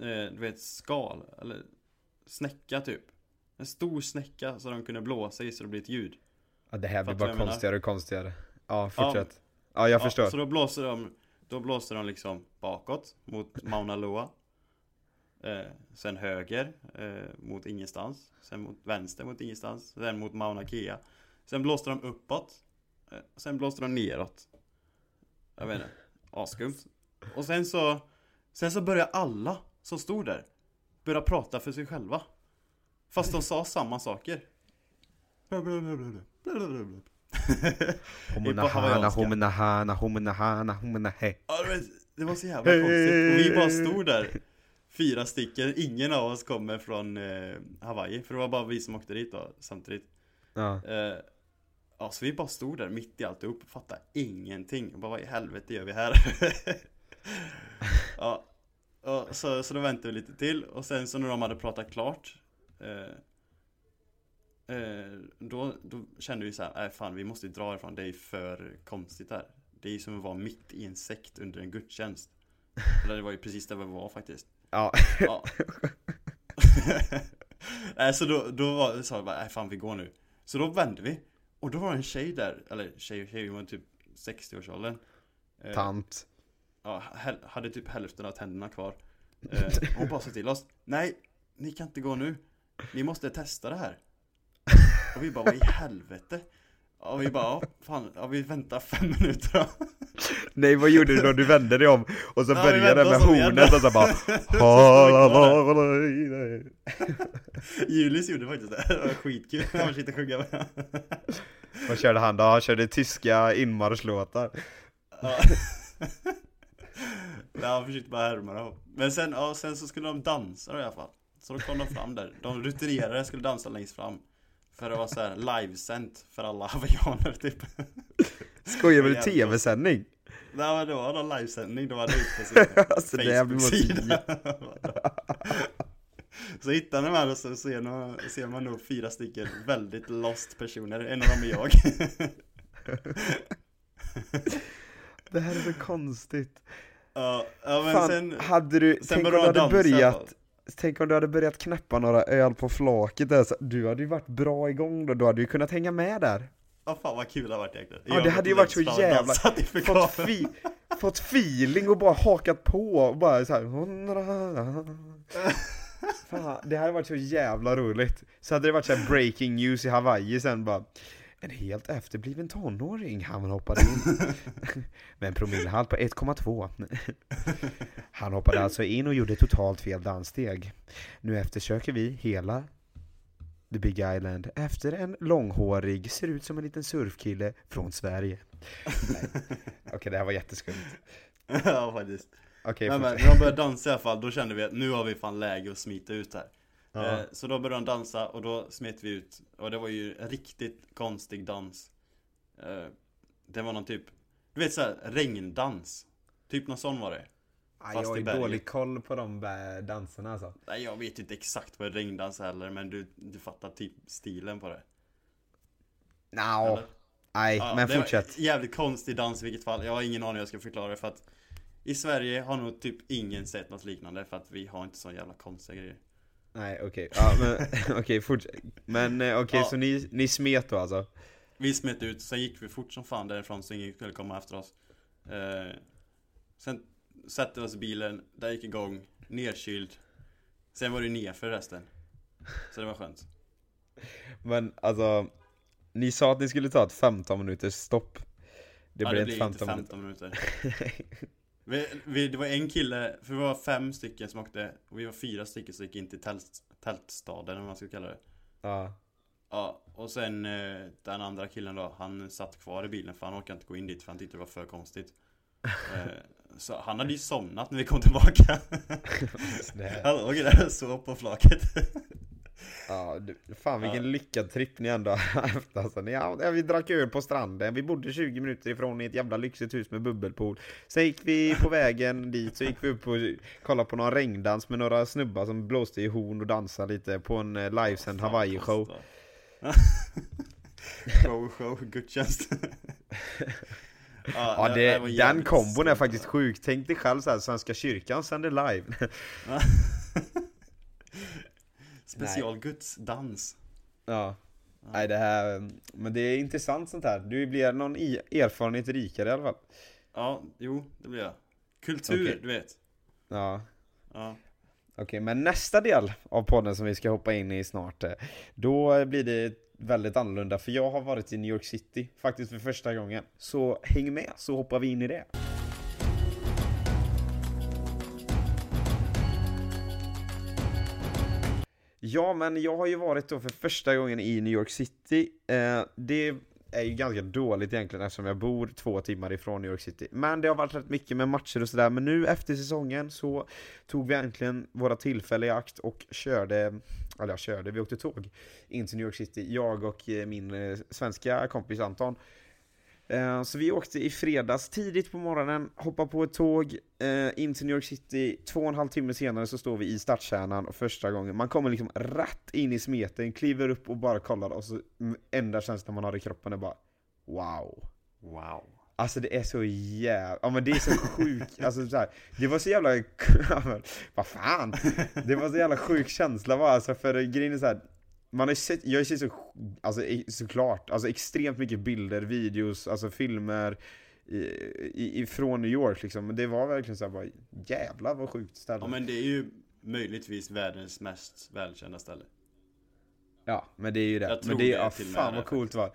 eh, du vet, skal. Eller snäcka typ. En stor snäcka så de kunde blåsa i så det blir ett ljud. Ja, det här blir bara konstigare och konstigare. Ja, fortsätt. Ja, ja jag ja, förstår. Så då blåser de, då blåser de liksom bakåt mot Mauna Loa. Eh, sen höger eh, mot ingenstans. Sen mot vänster mot ingenstans. Sen mot Mauna Kea. Sen blåste de uppåt. Eh, sen blåste de neråt. Jag vet inte. Askumt. Och sen så, sen så börjar alla som stod där börja prata för sig själva. Fast de sa samma saker. Det var så jävla konstigt. Och vi bara stod där. Fyra stycken. Ingen av oss kommer från Hawaii. För det var bara vi som åkte dit då, samtidigt. Ja. Ja, så vi bara stod där mitt i alltihop och fattade ingenting. Och bara, vad i helvete gör vi här? Ja. Och så, så då väntade vi lite till. Och sen så när de hade pratat klart... Eh, eh, då, då kände vi så här, nej fan vi måste dra ifrån, det är för konstigt här. Det är ju som att vara mitt i en sekt under en gudstjänst. Eller det var ju precis där vi var faktiskt. Ja. Ja. eh, så då, då var, sa vi bara, nej fan vi går nu. Så då vände vi. Och då var en tjej där, eller tjej, tjej var typ sextio-årsåldern. Eh, Tant. Ja, hel, hade typ hälften av tänderna kvar. Eh, hon bara sa till oss, nej ni kan inte gå nu. Ni måste testa det här. Och vi bara, vad i helvete? Och vi bara, ja, fan, ja, vi väntar fem minuter då. Nej, vad gjorde du då? Du vände dig om. Och så ja, började med hornet och så bara Julius gjorde faktiskt det. Det var skitkul. Han försökte sjunga. Vad körde han då? Han körde tyska inmarschlåtar. Ja. Nej, han försökte bara härma då. Men sen, ja, sen så skulle de dansa då, i alla fall. Så då kom de fram där. De rutinerade skulle dansa längst fram. För det var så här livesänt för alla hawaiianer typ. Skojar med tv-sändning? Nej men det var någon livesändning. Det var det på sin alltså, Facebook-sida. Så hittar ni med och så ser man, ser man nog fyra stycken väldigt lost personer. En av dem är jag. Det här är så konstigt. Ja, ja men fan, sen... Hade du... Sen tänk om du hade börjat... tänk om du hade börjat knäppa några öl på flaket där, så du hade ju varit bra igång då, du hade ju kunnat hänga med där. Ja, oh, fan vad kul det hade varit egentligen. Ja, det hade ju varit så jävla fått, fi, fått feeling och bara hakat på och bara så här. Fan, det hade varit så jävla roligt. Så hade det varit så här breaking news i Hawaii sen bara. En helt efterbliven tonåring, han hoppade in med en promillehalt på ett komma två. Han hoppade alltså in och gjorde totalt fel danssteg. Nu eftersöker vi hela The Big Island efter en långhårig, ser ut som en liten surfkille från Sverige. Okej, okay, det här var jätteskumt. Ja, faktiskt. Okay, Nej, men, när de började dansa i alla fall, då kände vi att nu har vi fan läge att smita ut här. Uh-huh. Eh, så då började de dansa och då smet vi ut. Och det var ju en riktigt konstig dans. Eh, det var någon typ, du vet såhär, regndans. Typ någon sån var det. Aj, jag har ju dålig koll på de danserna alltså. Nej, jag vet inte exakt vad regndans heller, men du, du fattar typ stilen på det. No. Nej, ja, men fortsätt. Jävligt konstig dans i vilket fall. Jag har ingen aning hur jag ska förklara det, för att i Sverige har nog typ ingen sett något liknande, för att vi har inte så jävla konstiga grejer. Nej, okej. Okay. Ja, men okej, fortsätt. Men okej, okay, ja. Så ni, ni smet då alltså? Vi smet ut, sen gick vi fort som fan därifrån så ingen skulle komma efter oss. Eh, sen satte oss i bilen, där gick igång, nedkyld. Sen var det ner för resten. Så det var skönt. Men alltså, ni sa att ni skulle ta ett femton minuters stopp. Det ja, blev det inte femton, femton minuter. minuter. Vi, vi, det var en kille, för vi var fem stycken som åkte, och vi var fyra stycken som gick in till tält, tältstaden eller vad man ska kalla det. Ja. Ja, och sen den andra killen då, han satt kvar i bilen för han orkade inte gå in dit för han tyckte det var för konstigt. Så han hade ju somnat när vi kom tillbaka. Han låg där och sov på flaket. Ja, du, fan vilken ja. lyckad tripp ni ändå har haft alltså. Ni, ja, vi drack öl på stranden. Vi bodde tjugo minuter ifrån i ett jävla lyxigt hus med bubbelpool. Sen gick vi på vägen dit. Så gick vi upp och kollade på någon regndans med några snubbar som blåste i horn och dansade lite på en livesänd ja, Hawaii-show. Show, show, gudstjänst. Ja, ja det, det den kombon är faktiskt sjuk. Tänk dig själv såhär, Svenska kyrkan sänder live. Special Guds dans. Ja. ja. Nej, det här, men det är intressant sånt här. Du blir någon erfarenhet rikare i alla fall. Ja, jo, det blir jag. Kultur, okay. Du vet. Ja. Ja. Okej, okay, men nästa del av podden som vi ska hoppa in i snart, då blir det väldigt annorlunda, för jag har varit i New York City faktiskt för första gången. Så häng med, så hoppar vi in i det. Ja, men jag har ju varit då för första gången i New York City. Eh, det är ju ganska dåligt egentligen eftersom jag bor två timmar ifrån New York City. Men det har varit rätt mycket med matcher och sådär. Men nu efter säsongen så tog vi äntligen våra tillfälle i akt och körde, eller jag körde, vi åkte tåg in till New York City. Jag och min svenska kompis Anton. Eh, så vi åkte i fredags tidigt på morgonen, hoppade på ett tåg eh, in till New York City. Två och en halv timme senare så står vi i stadskärnan och första gången. Man kommer liksom rätt in i smeten, kliver upp och bara kollar, och så enda känslan man har i kroppen är bara wow. Wow. Alltså det är så jävla, ja men det är så sjukt. Alltså så här, det var så jävla vad fan. Det var så jävla sjuk känsla va, alltså för grejen är så här, man har sett, jag har sett så, alltså, såklart alltså, extremt mycket bilder, videos, alltså filmer i, i, från New York liksom. Men det var verkligen så här, bara, jävlar vad sjukt ställe. Ja men det är ju möjligtvis världens mest välkända ställe. Ja men det är ju det. Jag men det, det är, ja, fan vad coolt var.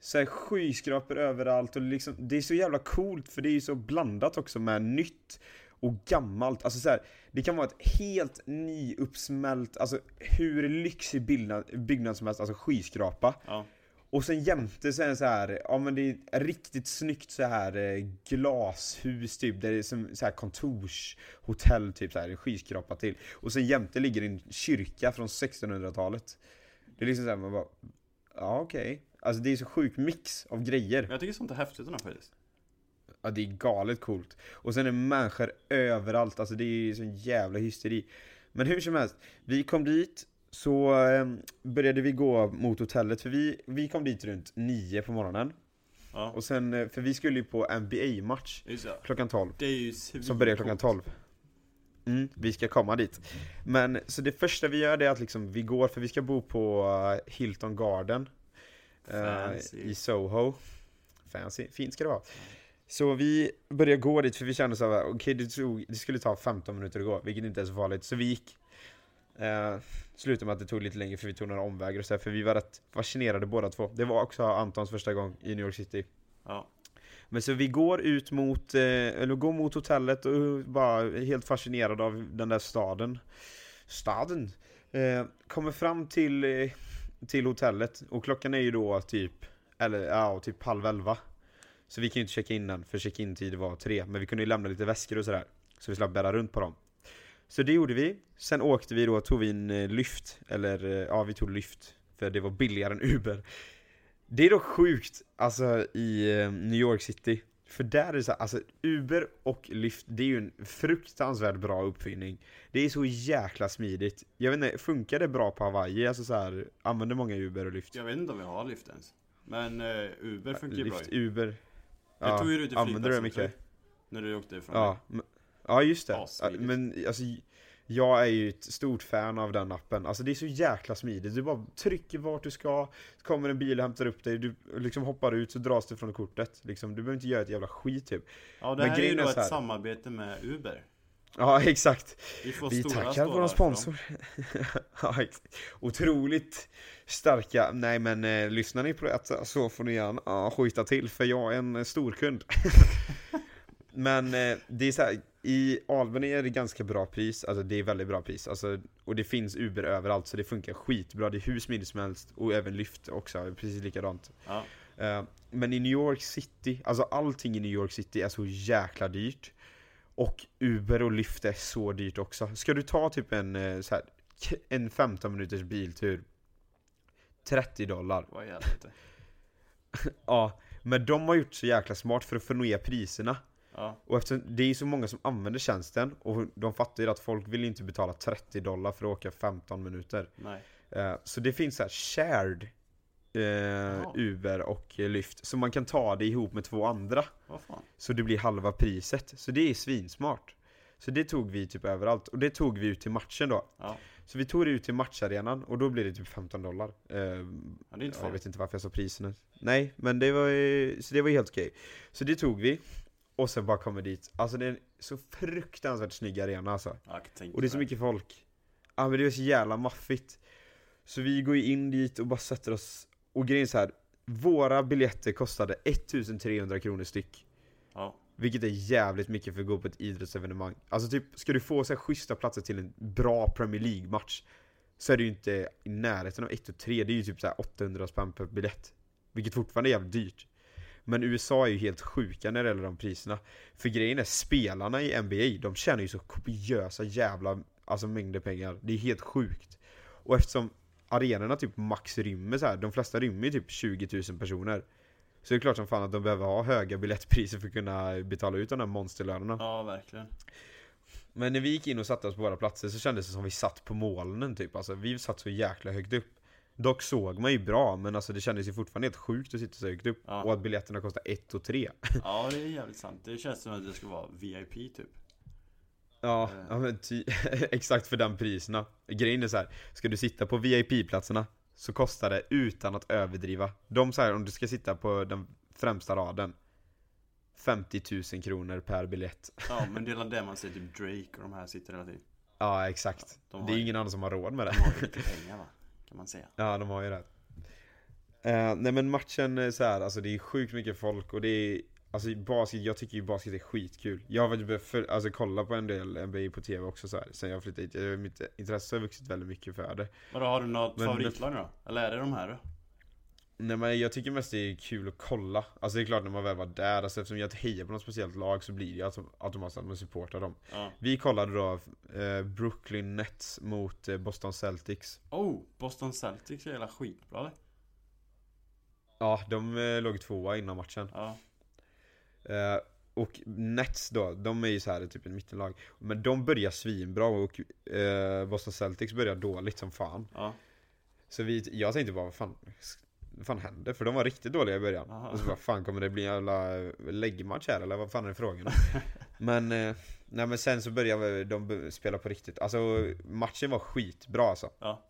Så här skyskrapor överallt och liksom, det är så jävla coolt för det är ju så blandat också med nytt och gammalt, alltså så här, det kan vara ett helt nyuppsmält, alltså hur lyxig byggnad, byggnad som helst, alltså skyskrapa. Ja. Och sen jämte så är det så här, ja men det är riktigt snyggt så här glashus typ, där det är som så här kontorshotell typ så här, skyskrapa till. Och sen jämte ligger en kyrka från sextonhundratalet. Det är liksom så här, man bara, ja okej. Okay. Alltså det är så sjuk mix av grejer. Jag tycker sånt är häftigt den här faktiskt. Ja, det är galet coolt. Och sen är människor överallt. Alltså det är ju sån jävla hysteri. Men hur som helst, vi kom dit, så började vi gå mot hotellet. För vi, vi kom dit runt nio på morgonen. Ja. Och sen, för vi skulle ju på N B A-match klockan tolv. Det är ju som börjar klockan tolv. Mm, vi ska komma dit. Men så det första vi gör är att liksom, vi går, för vi ska bo på uh, Hilton Garden uh, i Soho. Fancy, fint ska det vara. Så vi började gå dit för vi kände såhär, okej okay, det, tog, det skulle ta femton minuter att gå, vilket inte är så farligt. Så vi gick. Uh, slutade med att det tog lite längre för vi tog några omvägar och så här, för vi var rätt fascinerade båda två. Det var också Antons första gång i New York City. Ja. Men så vi går ut mot, eller går mot hotellet och bara helt fascinerad av den där staden. Staden. Eh, kommer fram till, till hotellet och klockan är ju då typ, eller ja, typ halv elva. Så vi kan ju inte checka in än, för check-in-tid var tre. Men vi kunde ju lämna lite väskor och sådär. Så vi slapp bära runt på dem. Så det gjorde vi. Sen åkte vi då, tog vi en lyft. Eller ja, vi tog lyft. För det var billigare än Uber. Det är då sjukt, alltså i New York City. För där är det så här, alltså Uber och Lyft, det är ju en fruktansvärt bra uppfinning. Det är så jäkla smidigt. Jag vet inte, funkar det bra på Hawaii? Alltså så här, använder många Uber och Lyft? Jag vet inte om vi har Lyft ens. Men uh, Uber funkar ju bra. Lyft, Uber. Ja, jag tog ju ut i flygplatsen också, när du åkte ifrån. Ja, men, ja just det. Ja, men alltså... Jag är ju ett stort fan av den appen. Alltså det är så jäkla smidigt. Du bara trycker vart du ska. Kommer en bil och hämtar upp dig. Du liksom hoppar ut så dras du från kortet. Liksom, du behöver inte göra ett jävla skit typ. Ja, det här men är ju då är ett samarbete med Uber. Ja, exakt. Vi, får Vi tackar våra sponsor. Ja, otroligt starka. Nej, men eh, lyssnar ni på det så får ni gärna ah, skita till. För jag är en stor kund. Men eh, det är så här, i Albany är det ganska bra pris. Alltså det är väldigt bra pris alltså, och det finns Uber överallt så det funkar skitbra. Det är hur smidigt som helst och även Lyft också, precis likadant. Ja. uh, Men i New York City, alltså allting i New York City är så jäkla dyrt. Och Uber och Lyft är så dyrt också. Ska du ta typ en, så här, en femton minuters biltur, trettio dollar. Vad jävlar inte. Ja, men de har gjort så jäkla smart för att få ner priserna. Ja. Och eftersom det är så många som använder tjänsten och de fattar ju att folk vill inte betala trettio dollar för att åka femton minuter. Nej. Uh, så det finns så här shared uh, ja. Uber och Lyft, så man kan ta det ihop med två andra. Vad fan? Så det blir halva priset, så det är svinsmart. Så det tog vi typ överallt och det tog vi ut till matchen då. Ja. Så vi tog det ut till matcharenan och då blev det typ femton dollar. Uh, ja, det är inte jag vet inte varför jag sa priserna. Nej, men det var ju, så det var helt okej. Så det tog vi. Och sen bara kommer dit. Alltså det är en så fruktansvärt snygg arena alltså. Och det är så mycket folk. Ja, men det är så jävla maffigt. Så vi går in dit och bara sätter oss. Och grejen så här. Våra biljetter kostade ettusen trehundra kronor styck. Ja. Vilket är jävligt mycket för att gå på ett idrottsevenemang. Alltså typ, ska du få så här schyssta platser till en bra Premier League-match, så är det ju inte i närheten av ett och tre. Det är ju typ så här åttahundra spänn per biljett. Vilket fortfarande är jävligt dyrt. Men U S A är ju helt sjuka när det gäller de priserna. För grejen är, spelarna i N B A, de tjänar ju så kopiösa jävla alltså mängder pengar. Det är helt sjukt. Och eftersom arenorna typ max rymmer så här, de flesta rymmer typ tjugotusen personer. Så det är klart som fan att de behöver ha höga biljettpriser för att kunna betala ut de där monsterlönerna. Ja, verkligen. Men när vi gick in och satte oss på våra platser så kändes det som vi satt på molnen typ. Alltså vi satt så jäkla högt upp. Dock såg man ju bra, men alltså det kändes ju fortfarande helt sjukt att sitta så högt upp. Ja. Och att biljetterna kostar ett och tre. Ja, det är jävligt sant. Det känns som att det ska vara V I P typ. Ja, mm. ja men ty- exakt för den priserna. Grejen är så här, ska du sitta på V I P-platserna så kostar det, utan att överdriva. De säger om du ska sitta på den främsta raden, femtiotusen kronor per biljett. Ja, men det är det man ser typ Drake och de här sitter relativt. Ja, exakt. Ja, de det är ju ingen annan som har råd med det. De har ju lite pengar va? Man säga. Ja, de har ju det. Uh, nej men matchen är så här, alltså det är sjukt mycket folk och det är alltså basket, jag tycker ju basket är skitkul. Jag har varit för, alltså kolla på en del N B A på T V också så här. Sen jag flyttade hit, mitt intresse har vuxit väldigt mycket för det. Vadå, har du något favoritlag då? Eller är det de här då? Nej men jag tycker mest det är kul att kolla. Alltså det är klart när man väl var där, alltså eftersom jag inte hejar på något speciellt lag så blir det att automatiskt att man supportar dem. Ja. Vi kollade då eh, Brooklyn Nets mot eh, Boston Celtics. Oh, Boston Celtics är jävla skitbra eller? Ja, de eh, låg tvåa innan matchen. Ja. Eh, och Nets då, de är ju så här typ en mittenlag. Men de börjar svinbra och eh, Boston Celtics börjar dåligt som fan. Ja. Så vi, jag tänkte bara, vad fan... Vad fan hände? För de var riktigt dåliga i början. Aha. Och så bara, fan kommer det bli en jävla läggmatch här? Eller vad fan är frågan? Men, eh, nej, men sen så började de spela på riktigt. Alltså matchen var skitbra alltså. Ja.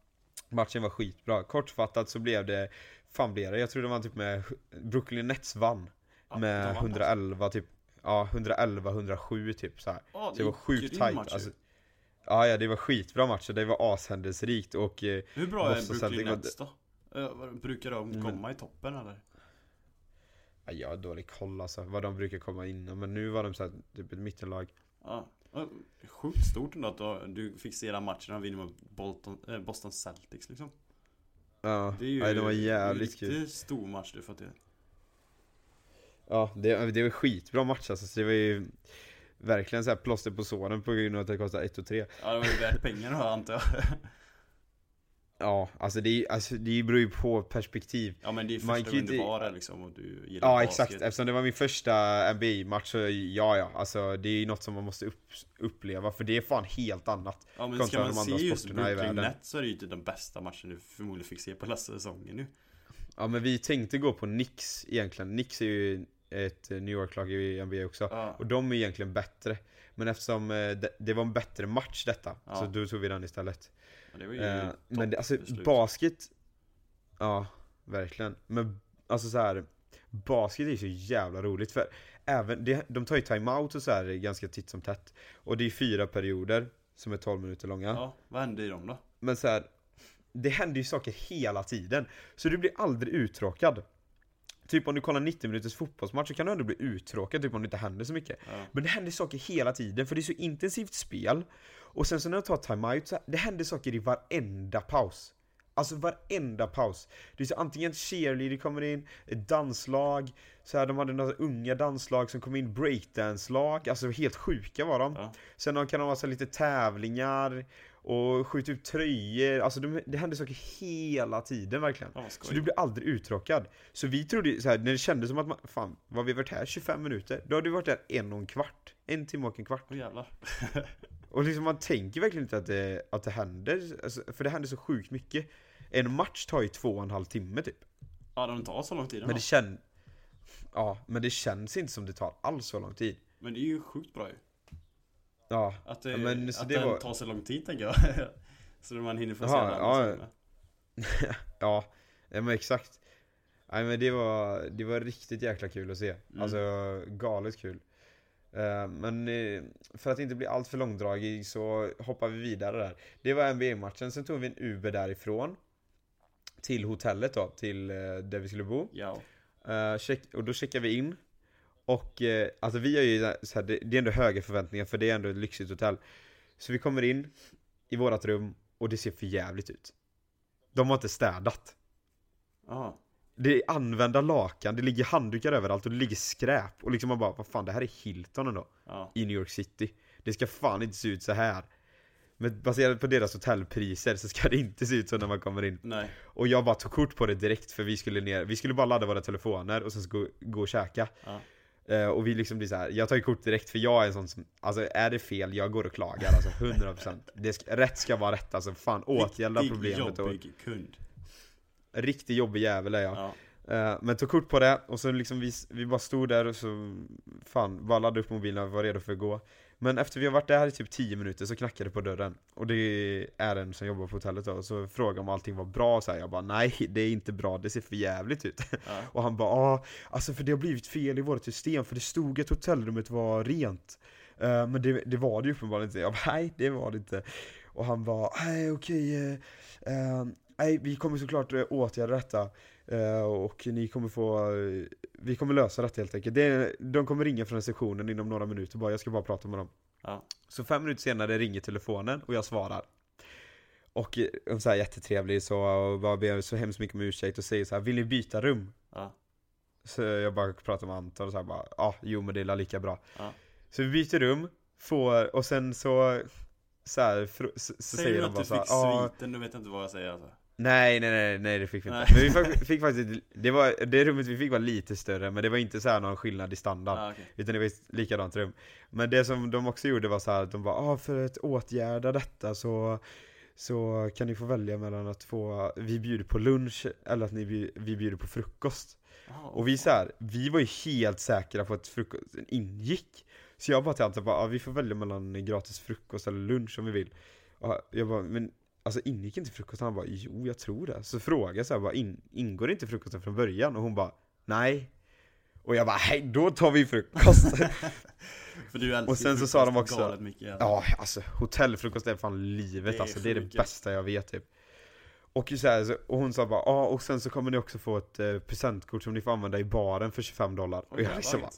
Matchen var skitbra. Kortfattat så blev det fan blev det. Jag tror det var typ med Brooklyn Nets vann ja, med vann hundraelva typ. Ja, hundraelva hundrasju typ så här. Oh, det, så det var sjukt tajt alltså. Ja, ja, det var skitbra match och det var ashändelserikt och eh, hur bra är Brooklyn Nets då? Uh, brukar de komma mm. i toppen eller? Ja, jag har dålig koll alltså, vad de brukar komma in. Men nu var de så här, typ ett mittenlag. Ja, sjukt stort ändå att du fixerar matchen och vinner mot Bolton, äh, Boston Celtics liksom. Ja, det, är ju nej, det var jävligt kul. Det är en stor match du fattar. Ja, det, det var skitbra match alltså, så det var ju verkligen så här plåster på såren på grund av att det kostade ett och tre. Ja, det var ju värt pengarna då antar jag. Ja, alltså det, alltså det beror ju på perspektiv. Ja, men det är första du inte bara liksom och du gillar ja, basket. Exakt. Eftersom det var min första N B A-match så ja, ja. Alltså det är ju något som man måste upp, uppleva. För det är fan helt annat. Ja, men ska man se just Brooklyn Nets så är det ju inte den bästa matchen du förmodligen fick se på hela säsongen nu. Ja, men vi tänkte gå på Knicks egentligen. Knicks är ju ett New York-lag i N B A också. Ja. Och de är egentligen bättre. Men eftersom det, det var en bättre match detta ja. Så då tog vi den istället. Det var ju eh, men det, alltså beslut. Basket ja, verkligen. Men alltså så här basket är så jävla roligt för även det, de tar ju timeout och så här ganska titt som tätt och det är fyra perioder som är tolv minuter långa. Ja, vad händer i dem då? Men så här det händer ju saker hela tiden så du blir aldrig uttråkad. Typ om du kollar nittio minuters fotbollsmatch så kan du ändå bli uttråkad typ om det inte händer så mycket. Ja. Men det händer saker hela tiden för det är så intensivt spel. Och sen så när jag tar timeout så här, det händer saker i varenda paus. Alltså varenda paus. Det är så antingen cheerleader kommer in, ett danslag, så här, de hade några unga danslag som kom in, breakdance-lag. Alltså helt sjuka var de. Ja. Sen kan de ha så här, lite tävlingar och skjuta ut tröjor. Alltså det, det händer saker hela tiden verkligen. Ja, så du blir aldrig uttråkad. Så vi trodde så här, när det kändes som att man, fan, vad vi varit här tjugofem minuter. Då har du varit där en och en kvart. En timme och en kvart. Åh jävlar. Och liksom man tänker verkligen inte att det, att det händer. Alltså, för det händer så sjukt mycket. En match tar ju två och en halv timme typ. Ja, de tar så lång tid. Men det, kän... ja, men det känns inte som det tar alls så lång tid. Men det är ju sjukt bra ju. Ja. Att, det, men, så att det den var... tar så lång tid tänker jag. Så man hinner få se den. Ja, ja. Ja, men exakt. Nej, men det var, det var riktigt jäkla kul att se. Mm. Alltså galet kul. Men för att inte bli allt för långdragig så hoppar vi vidare där. Det var N B A-matchen, sen tog vi en Uber därifrån till hotellet då, till där vi skulle bo. Ja. Och då checkar vi in. Och alltså vi är ju så här, det är ändå höga förväntningar för det är ändå ett lyxigt hotell. Så vi kommer in i vårat rum och det ser för jävligt ut. De har inte städat. Ja. Det är använda lakan, det ligger handdukar överallt och det ligger skräp. Och liksom man bara, vad fan, det här är Hilton ändå. Ja. I New York City. Det ska fan inte se ut så här. Men baserat på deras hotellpriser så ska det inte se ut så när man kommer in. Nej. Och jag bara tog kort på det direkt för vi skulle ner. Vi skulle bara ladda våra telefoner och sen gå, gå och käka. Ja. Uh, och vi liksom blir så här. Jag tar ju kort direkt för jag är en sån som, alltså är det fel, jag går och klagar. Alltså hundra procent. Det ska, rätt ska vara rätt. Alltså fan, åtgärda problemet. Jobbig kund. Riktigt jobbig jävel är jag. Ja. Uh, men tog kort på det. Och så liksom vi, vi bara stod där och så fan, bara laddade upp mobilen och var redo för att gå. Men efter vi har varit där i typ tio minuter så knackade det på dörren. Och det är en som jobbar på hotellet då. Och så frågade om allting var bra. Så här, jag bara, nej det är inte bra. Det ser för jävligt ut. Ja. Och han bara, ah, alltså för det har blivit fel i vårt system. För det stod att hotellrummet var rent. Uh, men det, det var det ju uppenbarligen inte. Jag bara, nej det var det inte. Och han bara, nej okej. Okay, uh, uh, nej, vi kommer såklart åtgärda detta och ni kommer få, vi kommer lösa detta helt enkelt. Det, de kommer ringa från receptionen inom några minuter bara, jag ska bara prata med dem. Ja. Så fem minuter senare ringer telefonen och jag svarar. Och de är jättetrevlig så, och bara ber så hemskt mycket om ursäkt och säger så här, vill ni byta rum? Ja. Så jag bara pratar med Anton och så här bara, ja, ah, jo men det är lika bra. Ja. Så vi byter rum, får, och sen så, så, här, så, så säger, säger de bara så här. Säger du sviten, du vet inte vad jag säger alltså. Nej, nej, nej, nej, det fick vi inte. Nej. Men vi fick, fick faktiskt, det, var, det rummet vi fick var lite större, men det var inte så här någon skillnad i standard. Ah, okay. Utan det var ett likadant rum. Men det som de också gjorde var så här, att de bara, ah, för att åtgärda detta så, så kan ni få välja mellan att få, vi bjuder på lunch eller att ni, vi bjuder på frukost. Oh, och vi så här, vi var ju helt säkra på att frukosten ingick. Så jag bara till Anton, ja, vi får välja mellan gratis frukost eller lunch om vi vill. Och jag bara, men alltså ingick inte frukost? Han bara, jo jag tror det. Så frågade jag bara, in, ingår inte frukosten från början? Och hon bara, nej. Och jag bara, hej, då tar vi frukost. För du älskar. Och sen så sa de också, mycket, ja alltså hotellfrukost är fan livet, det alltså är det är mycket. Det bästa jag vet typ. Och, så här, och hon sa bara, ja ah, och sen så kommer ni också få ett eh, presentkort som ni får använda i baren för tjugofem dollar. Oh, och jag liksom bara,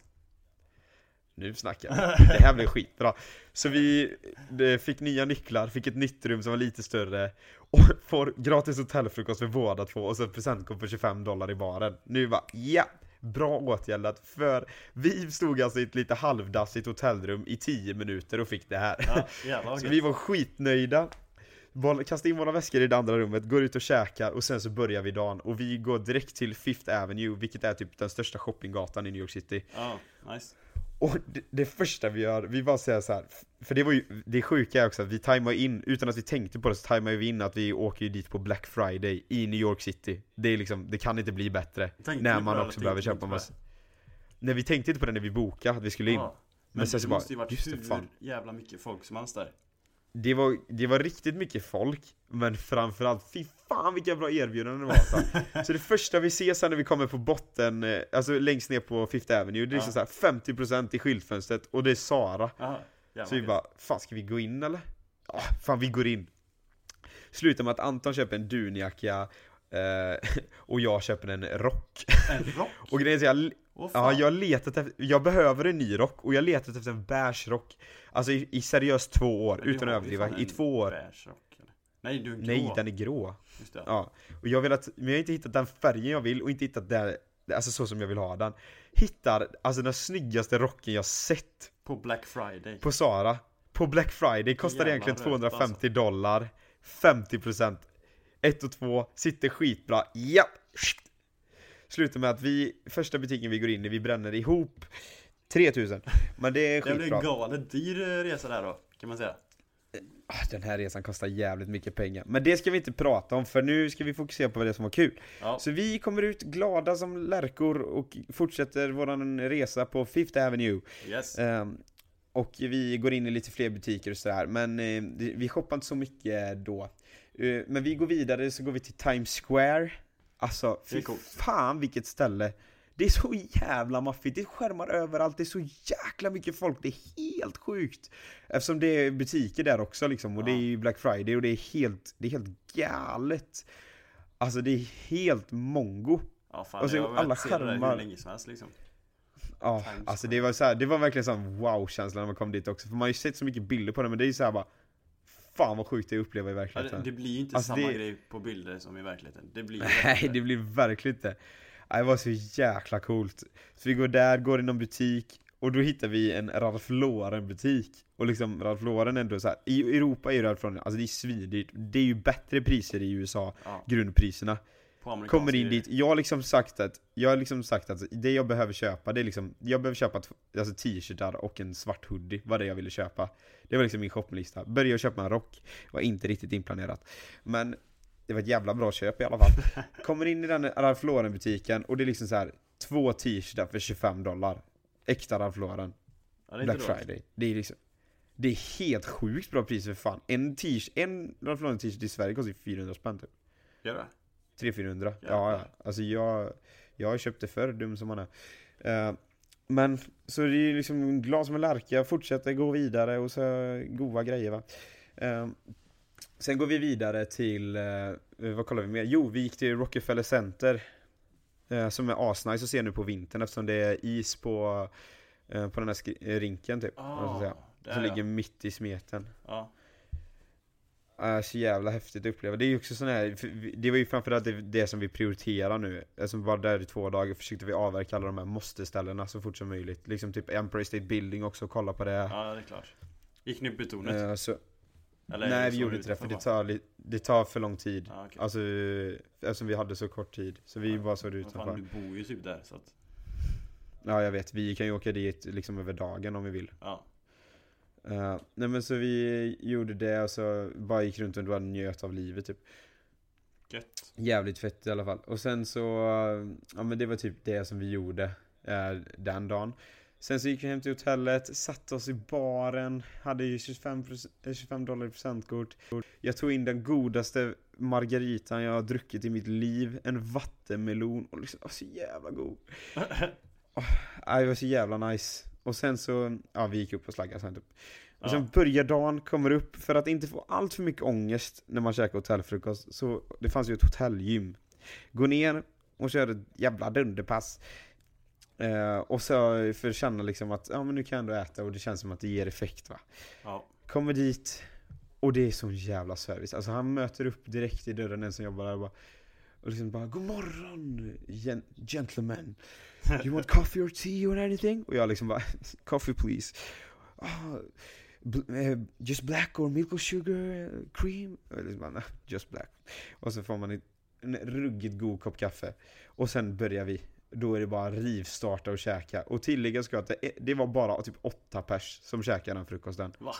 nu snackar jag. Det här blir skitbra. Så vi de, fick nya nycklar, fick ett nytt rum som var lite större och får gratis hotellfrukost för båda två och så ett presentkort för tjugofem dollar i baren. Nu bara, ja, bra åtgärdat, för vi stod alltså i ett lite halvdassigt hotellrum i tio minuter och fick det här. Ja, jävlar, så vi var skitnöjda. Kastar in våra väskor i det andra rummet, går ut och käkar och sen så börjar vi dagen. Och vi går direkt till Fifth Avenue, vilket är typ den största shoppinggatan i New York City. Ja, oh, nice. Och det, det första vi gör, vi bara säger så här, för det var ju, det sjuka är också att vi tajmar in, utan att vi tänkte på det så tajmar vi in att vi åker ju dit på Black Friday i New York City. Det är liksom, det kan inte bli bättre. Tänkte när man också behöver köpa massa. Nej, vi tänkte inte på det när vi bokade, att vi skulle in. Ja, men, men sen så bara, det måste ju varit hur jävla mycket folk som fanns där. Det var, det var riktigt mycket folk. Men framförallt, fy fan vilka bra erbjudanden det var så. Så det första vi ser sen när vi kommer på botten, alltså längst ner på Fifth Avenue, det är ja. Så här femtio procent i skyltfönstret. Och det är Sara. Aha, så vi bara, fan ska vi gå in eller? Ja, fan vi går in. Slutar med att Anton köper en dunjacka eh, och jag köper en rock. En rock? Och grejen är jag, oh, ja, jag letat efter, jag behöver en ny rock och jag letat efter en beige rock. Alltså i, i seriöst två år, utan att överdriva, i två år. Beige rock, eller? Nej, du är grå. Nej, den är grå. Just det. Ja. Och jag vill att, men jag har inte hittat den färgen jag vill och inte hittat den, alltså så som jag vill ha den. Hittar alltså den snyggaste rocken jag sett på Black Friday. På Sara. På Black Friday kostar egentligen tvåhundrafemtio dollar, femtio procent. Ett och två sitter skitbra. Ja. Slutar med att vi, första butiken vi går in i, vi bränner ihop tre tusen. Men det är skitbra. Det blir galet dyr resa där då, kan man säga. Den här resan kostar jävligt mycket pengar. Men det ska vi inte prata om, för nu ska vi fokusera på det som var kul. Ja. Så vi kommer ut glada som lärkor och fortsätter våran resa på Fifth Avenue. Yes. Um, och vi går in i lite fler butiker och sådär. Men uh, vi shoppar inte så mycket då. Uh, men vi går vidare, så går vi till Times Square. Alltså, fy fan vilket ställe. Det är så jävla maffigt. Det skärmar överallt. Det är så jäkla mycket folk. Det är helt sjukt. Eftersom det är butiker där också liksom. Och ja. Det är ju Black Friday och det är helt, det är helt galet. Alltså det är helt mongo. Ja fan, alltså, jag har alla skärmar hur länge som helst liksom. Ja, alltså det var, så här, det var verkligen sån wow-känsla när man kom dit också. För man har ju sett så mycket bilder på det. Men det är ju så här bara, fan vad sjukt det upplever i verkligheten. Ja, det, det blir ju inte alltså, samma det... grej på bilder som i verkligheten. Det blir nej, det blir verkligen inte. Det var så jäkla coolt. Så vi går där, går i någon butik och då hittar vi en Ralph Lauren butik. Och liksom Ralph Lauren ändå så här, i Europa är ju Ralph Lauren, alltså det är svindyrt. Det är ju bättre priser i U S A, ja. Grundpriserna. Kommer in dit. Jag har liksom sagt att jag har liksom sagt att det jag behöver köpa, det är liksom jag behöver köpa alltså t-shirtar och en svart hoodie, vad det jag ville köpa. Det var liksom min shoppinglista. Började köpa en rock, var inte riktigt inplanerat. Men det var ett jävla bra köp i alla fall. Kommer in i den Ralph Lauren butiken och det är liksom så här två t-shirtar för tjugofem dollar. Äkta Ralph Lauren. Ja, Black dåligt. Friday. Det är liksom det är helt sjukt bra pris för fan. En t-shirt, en Ralph Lauren t-shirt i Sverige kostar fyrahundra spänn typ. Gör det? tre fyrahundra. Ja, ja, alltså jag jag köpte förr, dum som man är. Uh, men så det är ju liksom glad som en lärka, fortsätter gå vidare och så goda grejer va. Uh, sen går vi vidare till uh, vad kallar vi mer? Jo, vi gick till Rockefeller Center uh, som är asnice att se nu på vintern eftersom det är is på uh, på den här sk- rinken typ. Oh, säga. Som ligger mitt i smeten. Ja. Oh. Uh, så jävla häftigt att uppleva. Det är ju också sån här, det var ju framförallt det, det som vi prioriterar nu. Eftersom vi var där i två dagar försökte vi avverka alla de här måste-ställena så fort som möjligt. Liksom typ Empire State Building också, kolla på det. Ja, det är klart. Gick ni upp i tornet? Uh, så... Nej, vi gjorde inte det, för det tar, li- det tar för lång tid. Ah, okay. Alltså, eftersom vi hade så kort tid. Så vi ah, bara såg det utanför. Fan, du bor ju typ där, så att... Ja, jag vet. Vi kan ju åka dit liksom över dagen om vi vill. Ja. Ah. Uh, nej men så vi gjorde det och så bara gick runt och bara njöt av livet typ. Gött. Jävligt fett i alla fall. Och sen så uh, ja men det var typ det som vi gjorde uh, den dagen. Sen så gick vi hem till hotellet, satte oss i baren, hade ju tjugofem dollar i presentkort. Jag tog in den godaste margaritan jag har druckit i mitt liv, en vattenmelon, och liksom, så jävla god. Oh, det var så jävla nice. Och sen så, ja, vi gick upp och slaggade sen typ. Och sen börjar dagen, kommer upp, för att inte få allt för mycket ångest när man käkar hotellfrukost. Så det fanns ju ett hotellgym. Gå ner och kör ett jävla dunderpass. Uh, och så för att känna liksom att ja, men nu kan jag ändå äta och det känns som att det ger effekt, va? Ja. Kommer dit och det är sån jävla service. Alltså han möter upp direkt i dörren, den som jobbar där, och bara, och liksom bara god morgon gen- gentlemen. You want coffee or tea or anything? Och jag liksom bara coffee please. Oh, bl- uh, just black or milk or sugar cream? Och liksom bara, nah, just black. Och så får man en, en ruggigt god kopp kaffe. Och sen börjar vi. Då är det bara rivstarta och käka. Och tillägga ska att det, det var bara typ åtta pers som käkade den frukosten. Va?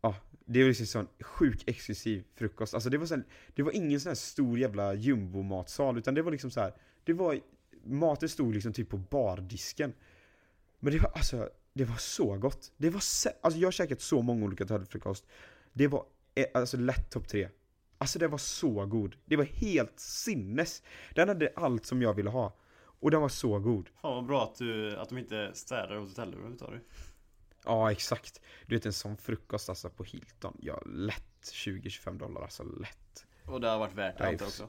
Ja, det var liksom sån sjuk exklusiv frukost. Alltså det var, sån, det var ingen sån här stor jävla jumbo-matsal. Utan det var liksom så här. Det var, maten stod liksom typ på bardisken. Men det var, alltså, det var så gott. Det var, alltså jag har käkat så många olika hotellfrukost. Det var alltså lätt topp tre. Alltså det var så god. Det var helt sinnes. Den hade allt som jag ville ha. Och den var så god. Ja, vad bra att, du, att de inte städar hos hotellrummet, tar du? Ja, exakt. Du vet, en sån frukost alltså på Hilton. Ja, lätt. tjugo till tjugofem dollar, alltså lätt. Och det har varit värt allt f- också.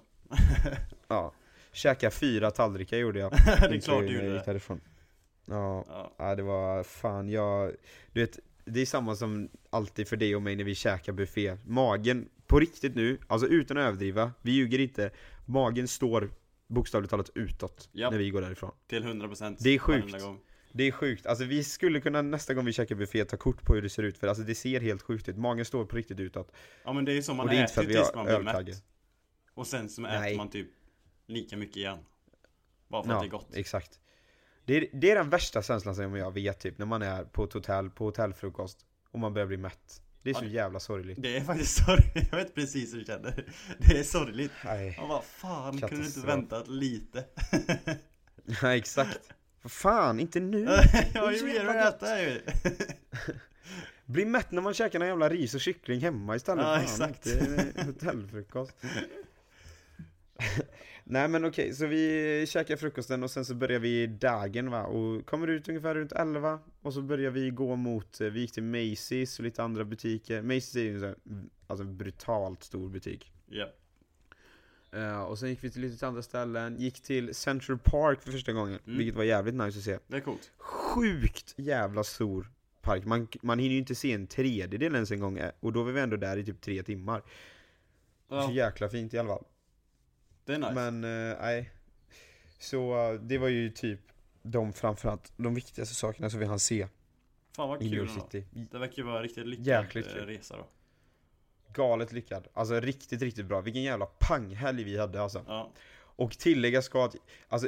Ja. Käka fyra tallrikar gjorde jag. Det är klart du gjorde det. Ja. Ja. Ja, det var fan. Jag, du vet, det är samma som alltid för dig och mig när vi käkar buffé. Magen... På riktigt nu, alltså utan att överdriva, vi ljuger inte, magen står bokstavligt talat utåt, yep, när vi går därifrån. Till hundra procent. Det är sjukt. Det är sjukt. Alltså vi skulle kunna nästa gång vi käkar buffé ta kort på hur det ser ut, för alltså det ser helt sjukt ut. Magen står på riktigt utåt. Ja, men det är ju som man äter tills man blir mätt. Och sen så Nej. äter man typ lika mycket igen. Bara för ja, att det är gott. Exakt. Det är, det är den värsta känslan som jag vet typ när man är på ett hotell, på hotellfrukost och man börjar bli mätt. Det är så jävla sorgligt. Det är faktiskt sorgligt. Jag vet precis hur du känner. Det är sorgligt. Nej. Ja, vad fan, kunde du inte väntat lite? Nej, exakt. Vad fan, inte nu. Jag har ju mer att äta ju. Bli mätt när man käkar en jävla ris och kyckling hemma istället. Ja, fan, exakt. Hotellfrukost. Nej, men okej. Så vi käkar frukosten och sen så börjar vi dagen, va? Och kommer ut ungefär runt elva. Och så börjar vi gå mot, vi gick till Macy's och lite andra butiker. Macy's är ju en sån här, alltså en brutalt stor butik. Ja. Yeah. Uh, och sen gick vi till lite andra ställen. Gick till Central Park för första gången. Mm. Vilket var jävligt nice att se. Det är coolt. Sjukt jävla stor park. Man, man hinner ju inte se en tredjedel ens en gång. Och då var vi ändå där i typ tre timmar. Oh. Så jäkla fint i alla fall. Det är nice. Men nej. Eh, så uh, det var ju typ de framförallt de viktigaste sakerna som vi hann se. Fan vad kul City. Det verkar ju vara riktigt lyckad Jäkligt resa då. Galet lyckad. Alltså riktigt riktigt bra. Vilken jävla panghelg vi hade alltså. Ja. Och tillägga ska att alltså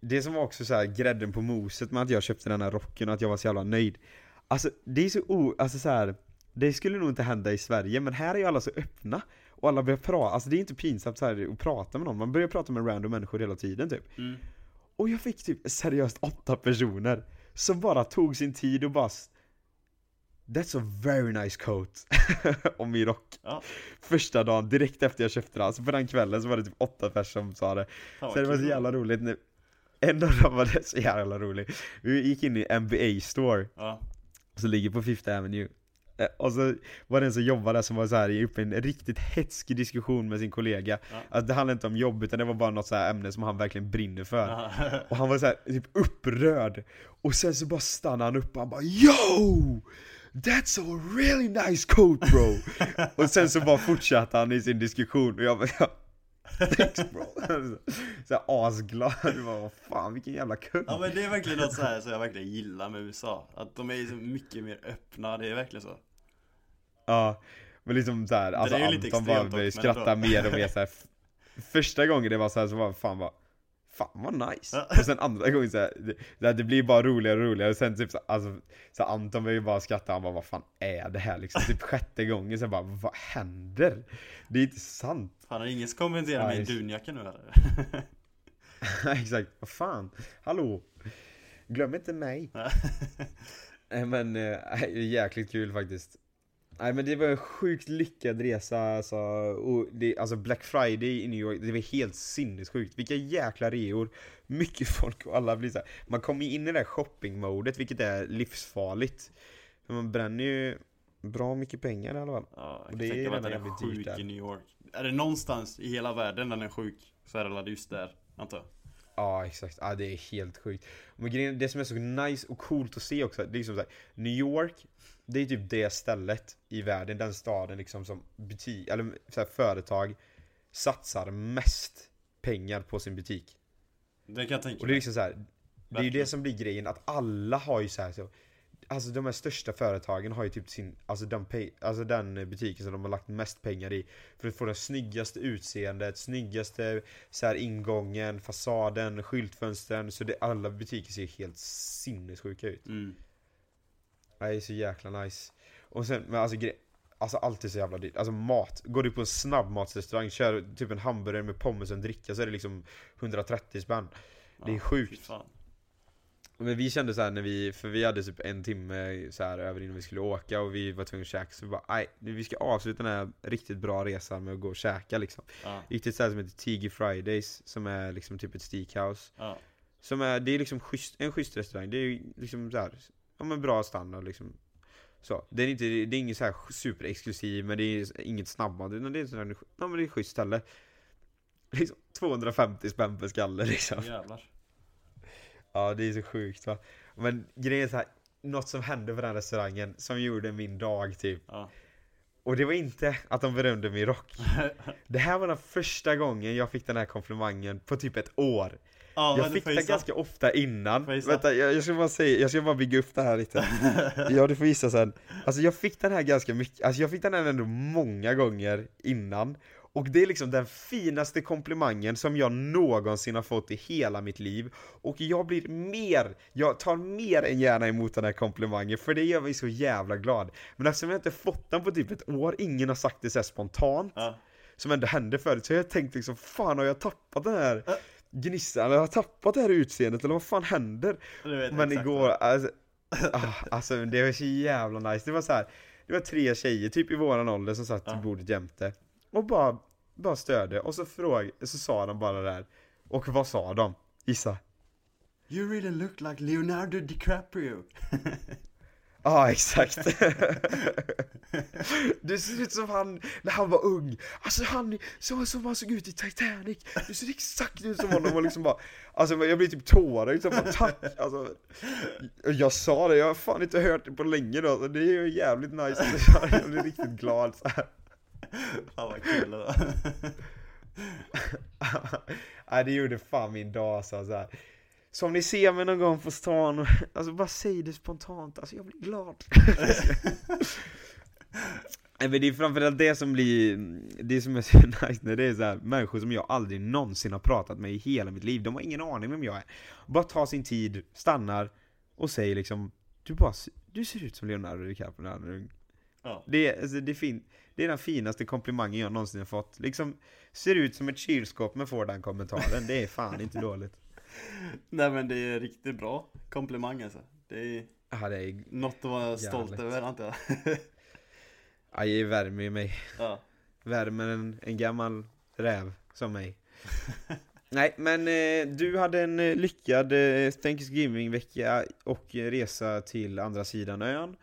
det som var också så här grädden på moset med att jag köpte den här rocken och att jag var så jävla nöjd. Alltså det är så o, alltså så här, det skulle nog inte hända i Sverige, men här är ju alla så öppna. Och alla börjar prata, alltså det är inte pinsamt så här att prata med någon. Man börjar prata med random människor hela tiden typ. Mm. Och jag fick typ seriöst åtta personer som bara tog sin tid och bara that's a very nice coat om min rock. Ja. Första dagen, direkt efter jag köpte det. Alltså på den kvällen så var det typ åtta personer som sa det. Ja, så det var så jävla roligt nu. En av dem var det så jävla roligt. Vi gick in i N B A-store. Ja. Som ligger på Fifth Avenue. Och så var det en som jobbade där som var så här uppe i en riktigt hetsk diskussion med sin kollega. Ja. Alltså det handlade inte om jobb utan det var bara något så här ämne som han verkligen brinner för. Ja. Och han var så här typ upprörd. Och sen så bara stannade han upp och han bara yo! That's a really nice coat bro! Och sen så bara fortsatte han i sin diskussion och jag bara ja, thanks bro! Så här asglad. Jag bara, vad fan, vilken jävla kung. Ja, men det är verkligen något så här som jag verkligen gillar med U S A. Att de är så mycket mer öppna, det är verkligen så. Ja, men liksom där, alltså det är Anton extremt, bara började skratta mer och mer så här. Första gången det var så här så var fan vad fan vad nice. Och sen andra gången så här, det, det blir bara roligare och roligare. Och sen typ så, alltså, så Anton började ju bara skratta, han bara vad fan är det här liksom. Typ sjätte gången så bara vad händer? Det är inte sant. Han har ingen som kommenterar mig i dunjackan nu eller? Exakt, vad fan, hallå. Glöm inte mig. Nej, men äh, jäkligt kul faktiskt. Nej, men det var en sjukt lyckad resa alltså. Och det, alltså Black Friday i New York, det var helt sinnessjukt. Vilka jäkla reor. Mycket folk och alla blir så här. Man kommer in i det där shoppingmodet, vilket är livsfarligt. För man bränner ju bra mycket pengar i alla fall. Ja, jag och det är, den är sjuk där. I New York. Är det någonstans i hela världen den är sjuk, så är det just där, antar jag. Ja, exakt. Ja, det är helt sjukt. Men grejen, det som är så nice och coolt att se också, det är liksom så här, New York, det är typ det stället i världen, den staden liksom som butik, eller så här, företag satsar mest pengar på sin butik. Det kan jag tänka. Och det är liksom så här, det är ju det som blir grejen, att alla har ju så här, så alltså de här största företagen har ju typ sin, alltså den, pay, alltså den butiken som de har lagt mest pengar i, för att få det snyggaste utseendet, snyggaste så här ingången, fasaden, skyltfönstren, så det, alla butiker ser helt sinnessjuka ut. Mm. Det är så jäkla nice. Och sen, men alltså, gre- alltså allt är så jävla dyrt. Alltså mat, går du på en snabbmatsrestaurang, kör typ en hamburgare med pommes och en dricka, så är det liksom hundratrettio spänn. Det är ja, sjukt. Men vi kände så här när vi, för vi hade typ en timme så här över innan vi skulle åka, och vi var tvungna att käka, så vi bara, nej, vi ska avsluta den här riktigt bra resan med att gå och käka liksom. Ja. Gick till ett ställe som heter Tigi Fridays, som är liksom typ ett steakhouse. Ja. Som är, det är liksom schysst, en schysst restaurang, det är liksom så här, ja men bra standard liksom. Så, det är inte, det är inget så här superexklusiv, men det är inget snabbmat, utan det är sådär, ja men det är ett schysst ställe. Liksom tvåhundrafemtio spänn per skalle liksom. Jävlar. Ja, det är så sjukt va. Men grejen är så här, något som hände på den restaurangen som gjorde min dag typ. Ja. Och det var inte att de berömde min rock. Det här var den första gången jag fick den här komplimangen på typ ett år. Ja, jag fick den ganska ofta innan. Vänta, jag, jag ska bara säga, jag ska bara bygga upp det här lite. Ja, du får gissa sen. Alltså jag fick den här ganska mycket. Alltså jag fick den här ändå många gånger innan. Och det är liksom den finaste komplimangen som jag någonsin har fått i hela mitt liv. Och jag blir mer, jag tar mer än gärna emot den här komplimangen, för det gör mig så jävla glad. Men eftersom jag inte fått den på typ ett år, ingen har sagt det så spontant, uh. som ändå hände förut, så jag tänkte liksom, fan har jag tappat den här uh. gnissan, eller har jag tappat det här utseendet, eller vad fan händer? Men igår, alltså, ah, alltså det var så jävla nice. Det var så här, det var tre tjejer typ i våran ålder som satt uh. i bordet jämte. Och bara, bara stödde. Och så, fråg, så sa de bara där. Och vad sa de? Isa. You really look like Leonardo DiCaprio. Ja, ah, exakt. Du ser ut som han när han var ung. Alltså han, så som han såg ut i Titanic. Du ser exakt ut som honom. Och liksom bara, alltså jag blir typ tårar. Liksom bara, tack. Alltså, jag sa det, jag har fan inte hört det på länge då. Så det är ju jävligt nice. Jag blir riktigt glad så här. Fan vad kul det. Nej, det gjorde fan min dag så här. Så om ni ser mig någon gång på stan, alltså bara säg det spontant, alltså jag blir glad. Nej, men det är framförallt det som blir, det som är så nice när det är så här, människor som jag aldrig någonsin har pratat med i hela mitt liv, de har ingen aning vem jag är. Bara ta sin tid, stannar och säger liksom, du bara, du ser ut som Leonardo DiCaprio. Ja. Det, alltså, det, är fin, det är den finaste komplimangen jag någonsin har fått. Liksom, ser ut som ett kylskåp men får den kommentaren. Det är fan inte dåligt. Nej, men det är riktigt bra komplimang alltså. Det är, ja, det är något att vara jävligt stolt över, antar jag. Ja, det värmer ju mig. Ja. Värmer en, en gammal räv som mig. Nej, men eh, du hade en lyckad eh, Thanksgiving-vecka och resa till andra sidan ön.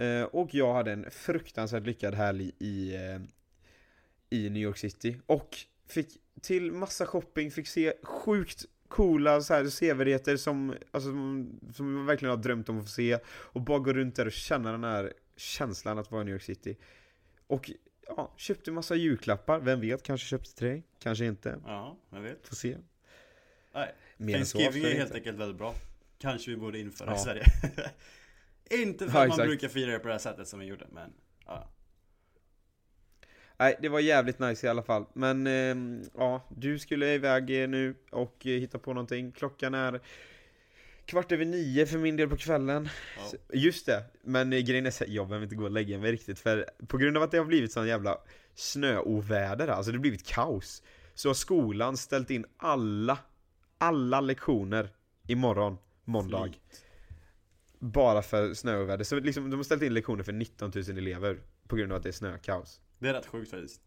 Uh, och jag hade en fruktansvärt lyckad helg i, uh, i New York City. Och fick till massa shopping, fick se sjukt coola så här sevärdheter som, alltså, som man verkligen har drömt om att få se. Och bara gå runt där och känna den här känslan att vara i New York City. Och ja, köpte massa julklappar. Vem vet, kanske köpte tre, kanske inte. Ja, jag vet. Får se. Nej, Thanksgiving är helt inte. enkelt väldigt bra. Kanske vi borde införa ja. i Sverige. Inte för ja, man brukar fira det på det här sättet som vi gjorde, men ja. Nej, det var jävligt nice i alla fall. Men eh, ja, du skulle iväg nu och eh, hitta på någonting. Klockan är kvart över nio för min del på kvällen. Ja. Just det, men eh, grejen är så här, jag behöver inte gå och lägga mig riktigt. För på grund av att det har blivit sån jävla snöoväder, alltså det har blivit kaos. Så har skolan ställt in alla, alla lektioner imorgon. måndag. Flit. Bara för snöväder. Så liksom, de har ställt in lektioner för nitton tusen elever på grund av att det är snökaos. Det är rätt sjukt faktiskt.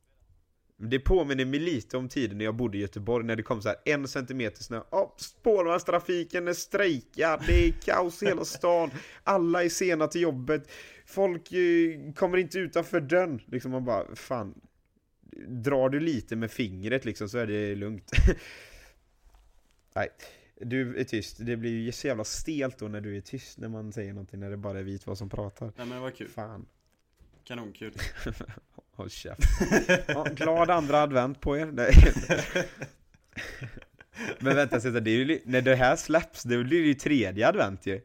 Det påminner mig lite om tiden när jag bodde i Göteborg, när det kom så här en centimeter snö. Oh, spårvagnstrafiken är strejkad, det är kaos i hela stan. Alla är sena till jobbet. Folk eh, kommer inte utanför dörren. Liksom man bara, fan. Drar du lite med fingret liksom så är det lugnt. Nej, du är tyst. Det blir ju så jävla stelt då när du är tyst, när man säger någonting, när det bara är vit vad som pratar. Nej, men det var kul. Fan. Kanonkul. Åh, chef. Ja, glad andra advent på er. Nej. Men vänta, det är ju, när det här släpps, det blir ju tredje advent ju.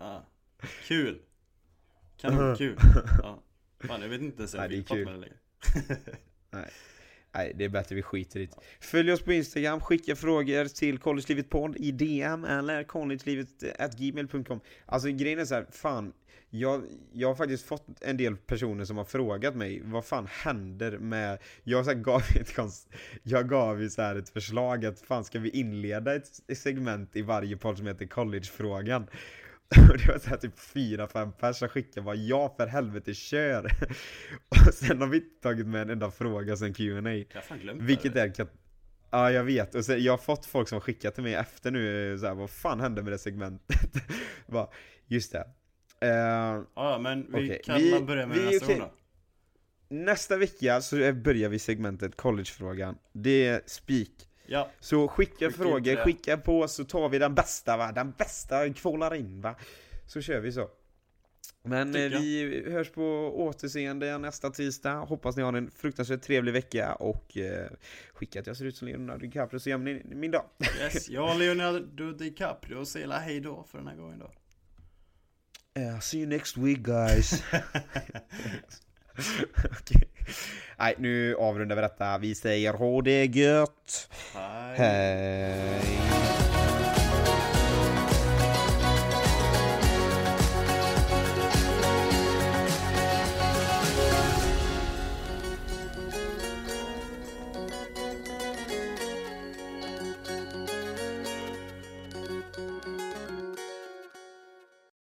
Ja. Kul. Kanonkul. Ja. Fan, jag vet inte så mycket om det längre. Nej. Nej, det är bättre vi skiter i det. Följ oss på Instagram, skicka frågor till collegelivetpodd i D M eller collegelivet at gmail dot com. Alltså grejen är så här, fan, jag, jag har faktiskt fått en del personer som har frågat mig, vad fan händer med, jag så här, gav ett konst, jag gav ju så här ett förslag att fan ska vi inleda ett segment i varje podd som heter collegefrågan. Och det var så här typ fyra fem personer skickade vad jag för helvete kör. Och sen har vi inte tagit med en enda fråga sen Q and A. Jag har fan glömt vilket det. Är kat- ja, jag vet. Och sen, jag har fått folk som skickat till mig efter nu så här, vad fan hände med det segmentet? Bara, just det. Uh, ja, men vi okay. kan vi, börja med vi, nästa okay. Nästa vecka så börjar vi segmentet collegefrågan. Det är spik. Ja. Så skicka, skicka frågor, skicka på, så tar vi den bästa, va? Den bästa kvalar in, va? Så kör vi så. Men eh, vi hörs på återseende nästa tisdag. Hoppas ni har en fruktansvärt trevlig vecka. Och eh, skicka att jag ser ut som Leonardo DiCaprio, så jämn min dag. Yes, jag och Leonardo DiCaprio säger hela hej då för den här gången då. uh, See you next week guys. Okej. Nej, nu avrundar vi detta. Vi säger ha det gött. Hej. Hej.